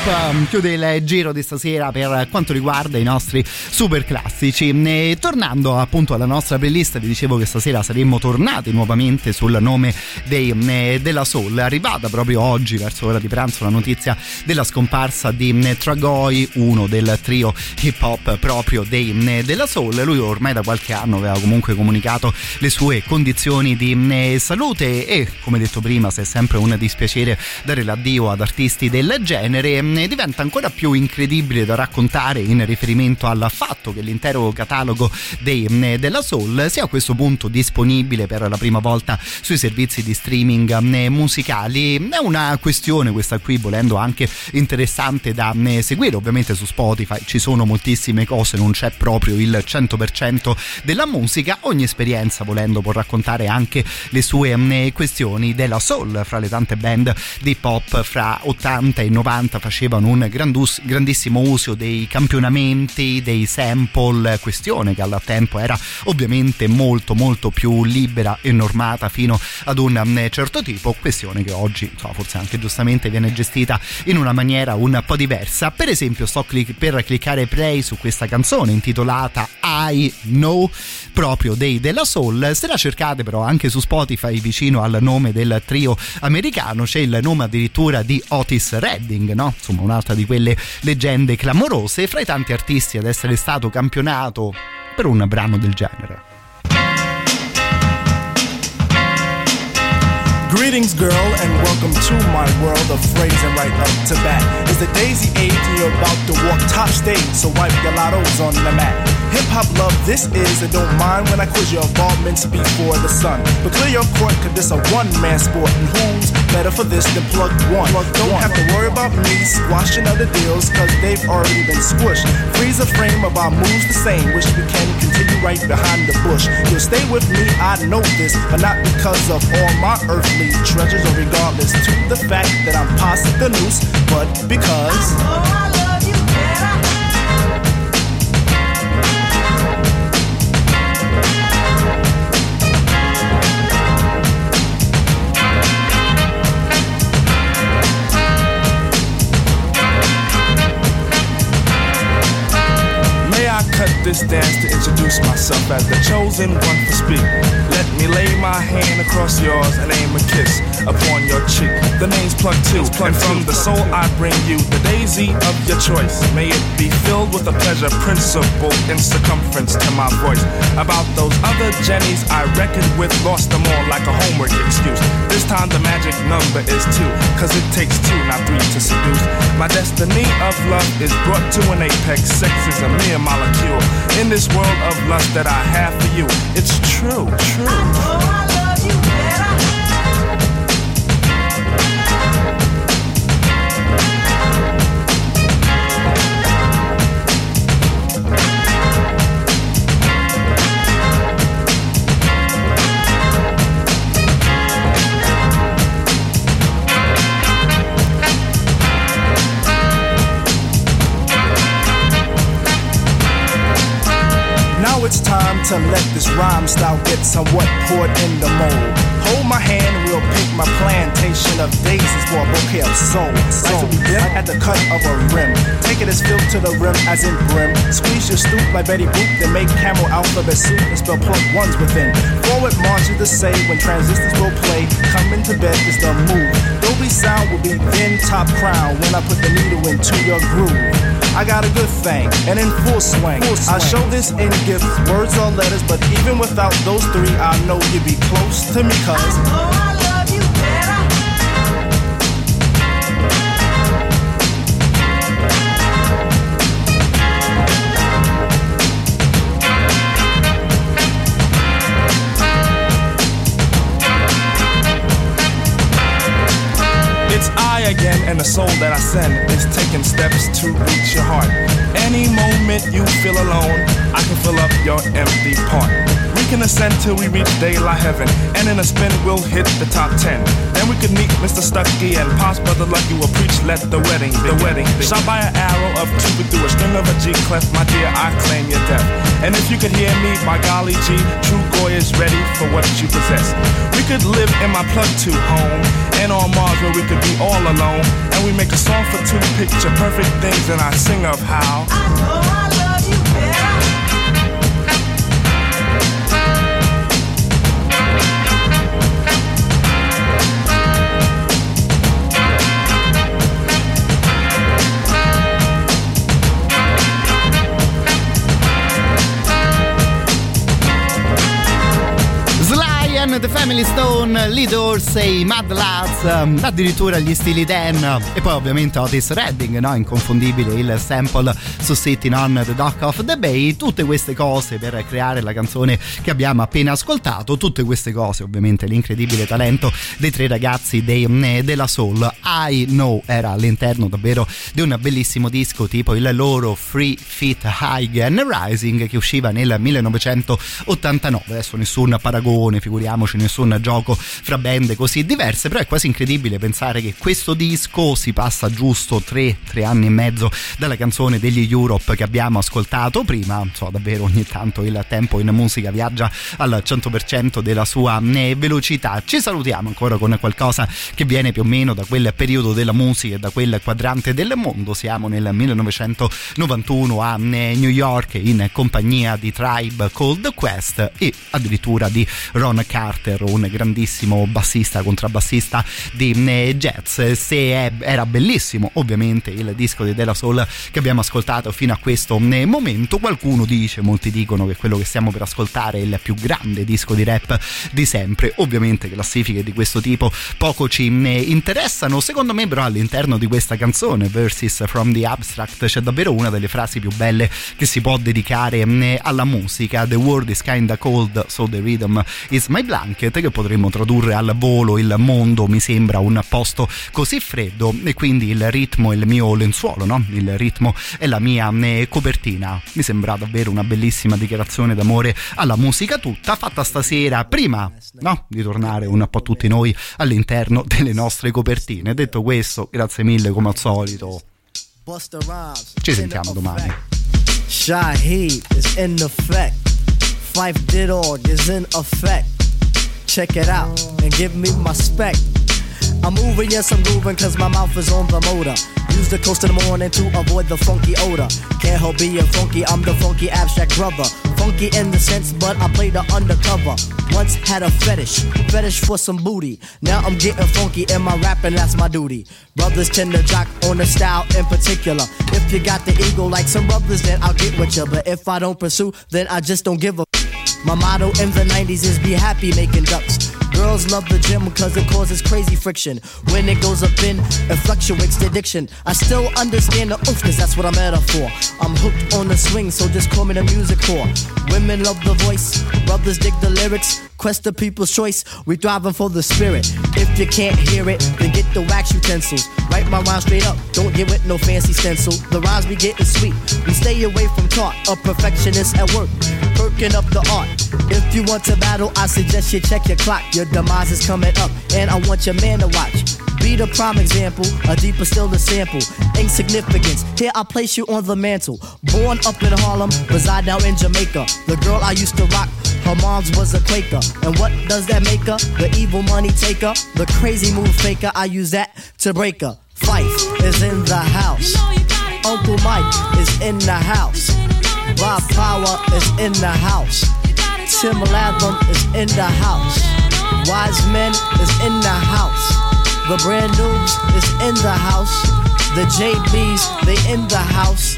Pop chiude il giro di stasera per quanto riguarda i nostri super classici, e tornando appunto alla nostra playlist, vi dicevo che stasera saremmo tornati nuovamente sul nome della Soul. È arrivata proprio oggi verso l'ora di pranzo la notizia della scomparsa di Trugoy, uno del trio hip hop proprio della Soul. Lui ormai da qualche anno aveva comunque comunicato le sue condizioni di salute e, come detto prima, se è sempre un dispiacere dare l'addio ad artisti del genere, diventa ancora più incredibile da raccontare in riferimento al fatto che l'intero catalogo della Soul sia a questo punto disponibile per la prima volta sui servizi di streaming musicali. È una questione, questa qui, volendo anche interessante da seguire. Ovviamente su Spotify ci sono moltissime cose, non c'è proprio il 100% della musica, ogni esperienza volendo può raccontare anche le sue questioni. Della Soul, fra le tante band di pop fra 80 e 90, facevano un grandissimo uso dei campionamenti, dei sample, questione che al tempo era ovviamente molto molto più libera e normata fino ad un certo tipo, questione che oggi forse anche giustamente viene gestita in una maniera un po' diversa. Per esempio sto per cliccare play su questa canzone intitolata I Know, proprio dei Della Soul. Se la cercate però anche su Spotify, vicino al nome del trio americano c'è il nome addirittura di Otis Redding, no? Insomma, un'altra di quelle leggende clamorose, fra i tanti artisti ad essere stato campionato per un brano del genere. Greetings, girl, and welcome to my world of phrasing. Right up to bat is the daisy age, and you're about to walk top stage, so wipe your lottos on the mat. Hip-hop love, this is, and don't mind when I quiz your involvements before the sun. But clear your court, cause this a one-man sport, and who's better for this than plug one? Don't have to worry about me squashing other deals, cause they've already been squished. Freeze a frame of our moves the same, wish we can continue right behind the bush. You'll stay with me, I know this, but not because of all my earthly treasures, or regardless to the fact that I'm past the noose, but because I know I love you better. Cut this dance to introduce myself as the chosen one to speak. Let me lay my hand across yours and aim a kiss upon your cheek. The name's Plug Two, and from the soul I bring you the daisy of your choice. May it be filled with a pleasure principle in circumference to my voice. About those other Jennies I reckoned with, lost them all like a homework excuse. This time the magic number is two, cause it takes two, not three to seduce. My destiny of love is brought to an apex. Sex is a mere molecule in this world of lust that I have for you. It's true, true. I know I love you better. It's time to let this rhyme style get somewhat poured in the mold. Hold my hand and we'll pick my plantation of daisies for a bouquet of soul. Like we dip at the cut of a rim. Take it as filled to the rim as in brim. Squeeze your stoop like Betty Boop, then make camel alphabet soup and spell plug ones within. Forward march is the say when transistors will play. Coming to bed is the move. Dolby sound will be then top crown when I put the needle into your groove. I got a good thing, and in full swing, I show this in gifts, words or letters, but even without those three, I know you'd be close to me, cause I know I love you better. It's I again, and the soul that I send is taking steps to reach your heart. Any moment you feel alone, I can fill up your empty part. We can ascend till we reach daylight heaven, and in a spin we'll hit the top 10. Then we could meet Mr. Stucky and Pop's brother Lucky will preach, let the wedding, the wedding. Shot by an arrow of Cupid through a string of a G-clef, my dear, I claim your death. And if you could hear me, by golly G, Trugoy is ready for what you possess. We could live in my plug-to home, and on Mars where we could be all alone. And we make a song for two picture perfect things, and I sing of how I know I love you The Family Stone, Leaders e Mad Lads, addirittura gli stili Dan, e poi ovviamente Otis Redding, no? Inconfondibile il sample su Sitting on the Dock of the Bay. Tutte queste cose per creare la canzone che abbiamo appena ascoltato, tutte queste cose ovviamente l'incredibile talento dei tre ragazzi della Soul. I Know era all'interno davvero di un bellissimo disco tipo il loro Three Feet High and Rising, che usciva nel 1989. Adesso nessun paragone, figuriamoci, nessun gioco fra band così diverse, però è quasi incredibile pensare che questo disco si passa giusto 3 anni e mezzo dalla canzone degli Europe che abbiamo ascoltato prima. So, davvero ogni tanto il tempo in musica viaggia al 100% della sua velocità. Ci salutiamo ancora con qualcosa che viene più o meno da quel periodo della musica e da quel quadrante del mondo. Siamo nel 1991 a New York in compagnia di Tribe Called Quest e addirittura di Ron Carter, un grandissimo bassista, contrabbassista di jazz. Era bellissimo ovviamente il disco di De La Soul che abbiamo ascoltato fino a questo momento. Qualcuno dice, molti dicono che quello che stiamo per ascoltare è il più grande disco di rap di sempre. Ovviamente classifiche di questo tipo poco ci interessano. Secondo me però all'interno di questa canzone Verses from the Abstract c'è davvero una delle frasi più belle che si può dedicare alla musica. The world is kinda cold, so the rhythm is my blood, che potremmo tradurre al volo: il mondo mi sembra un posto così freddo e quindi il ritmo è il mio lenzuolo, no? Il ritmo è la mia copertina. Mi sembra davvero una bellissima dichiarazione d'amore alla musica tutta, fatta stasera prima, no? Di tornare un po' tutti noi all'interno delle nostre copertine. Detto questo, grazie mille come al solito, ci sentiamo domani. Shaheed is in effect, Five Diddle is in effect. Check it out and give me my spec. I'm moving, yes, I'm grooving, cause my mouth is on the motor. Use the coast in the morning to avoid the funky odor. Can't help being funky, I'm the funky abstract brother. Funky in the sense, but I play the undercover. Once had a fetish for some booty. Now I'm getting funky in my rapping, that's my duty. Brothers tend to jock on the style in particular. If you got the ego like some brothers, then I'll get with ya. But if I don't pursue, then I just don't give a. My motto in the 90s is be happy making ducks. Girls love the gym cause it causes crazy friction. When it goes up in, it fluctuates the diction. I still understand the oomph cause that's what I'm at her for. I'm hooked on the swing so just call me the music whore. Women love the voice, brothers dig the lyrics. Quest the people's choice, we thriving for the spirit. If you can't hear it, then get the wax utensils. Write my rhyme straight up, don't give it no fancy stencil. The rhymes be getting sweet, we stay away from talk. A perfectionist at work, perking up the art. If you want to battle, I suggest you check your clock. Your demise is coming up, and I want your man to watch. Be the prime example, a deeper still the sample. Insignificance, here I place you on the mantle. Born up in Harlem, reside now in Jamaica. The girl I used to rock, her mom's was a Quaker. And what does that make her? The evil money taker, the crazy move faker, I use that to break her. Fife is in the house, Uncle Mike is in the house, Rob Power is in the house, Tim Latham is in the house, Wise Men is in the house, the brand noobs is in the house, the JBs, they in the house,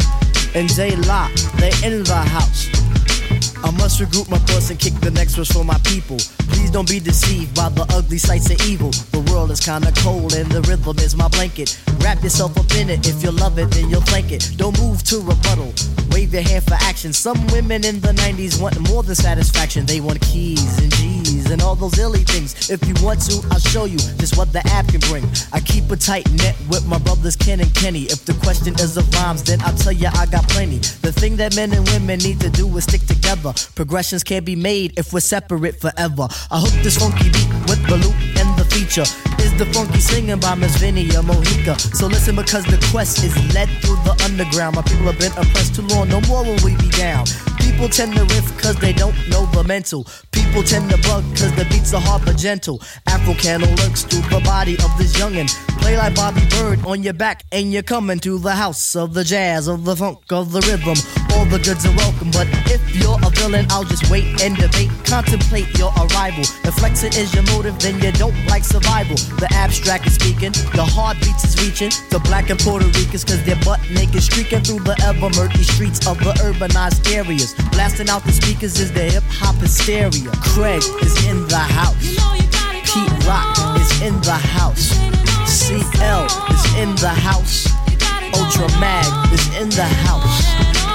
and J-Lock, they in the house. I must regroup my thoughts and kick the next verse for my people. Please don't be deceived by the ugly sights of evil. The world is kinda cold and the rhythm is my blanket. Wrap yourself up in it, if you love it then you'll thank it. Don't move to rebuttal, wave your hand for action. Some women in the 90s want more than satisfaction. They want keys and G's and all those illy things. If you want to, I'll show you just what the app can bring. I keep a tight net with my brothers Ken and Kenny. If the question is of rhymes, then I'll tell you I got plenty. The thing that men and women need to do is stick together. Progressions can't be made if we're separate forever. I hook this funky beat with the loop and the feature. Is the funky singing by Miss Vinnie Mojica. So listen because the quest is led through the underground. My people have been oppressed too long, no more will we be down. People tend to riff cause they don't know the mental. People tend to bug cause the beats are hard but gentle. Afro-candle lurks through the body of this youngin'. play like Bobby Bird on your back, and you're coming to the house of the jazz, of the funk, of the rhythm. All the goods are welcome, but if you're a villain, I'll just wait and debate, contemplate your arrival. If flexing is your motive, then you don't like survival. The abstract is speaking, your heartbeats is reaching the black and Puerto Ricans, cause they're butt naked, streaking through the ever murky streets of the urbanized areas. Blasting out the speakers is the hip-hop hysteria. Craig is in the house, Pete Rock is in the house, CL is in the house, Ultra Mag is in the house,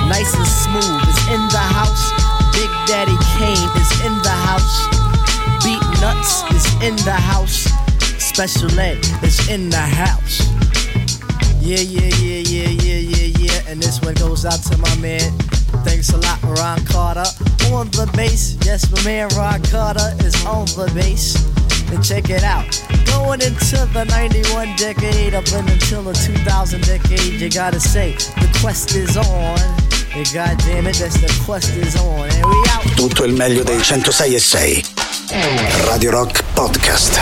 Nice and Smooth is in the house, Big Daddy Kane is in the house, Beat Nuts is in the house, Special Ed is in the house. Yeah, yeah, yeah, yeah, yeah, yeah, yeah. And this one goes out to my man, thanks a lot, Ron Carter on the bass. Yes, my man Ron Carter is on the bass. And check it out, going into the 91 decade up until the 2000 decade, you gotta say, the quest is on. E goddammit, that's the quest is on. And we out. Tutto il meglio dei 106.6. Radio Rock Podcast.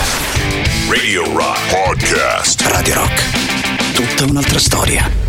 Radio Rock Podcast. Radio Rock, tutta un'altra storia.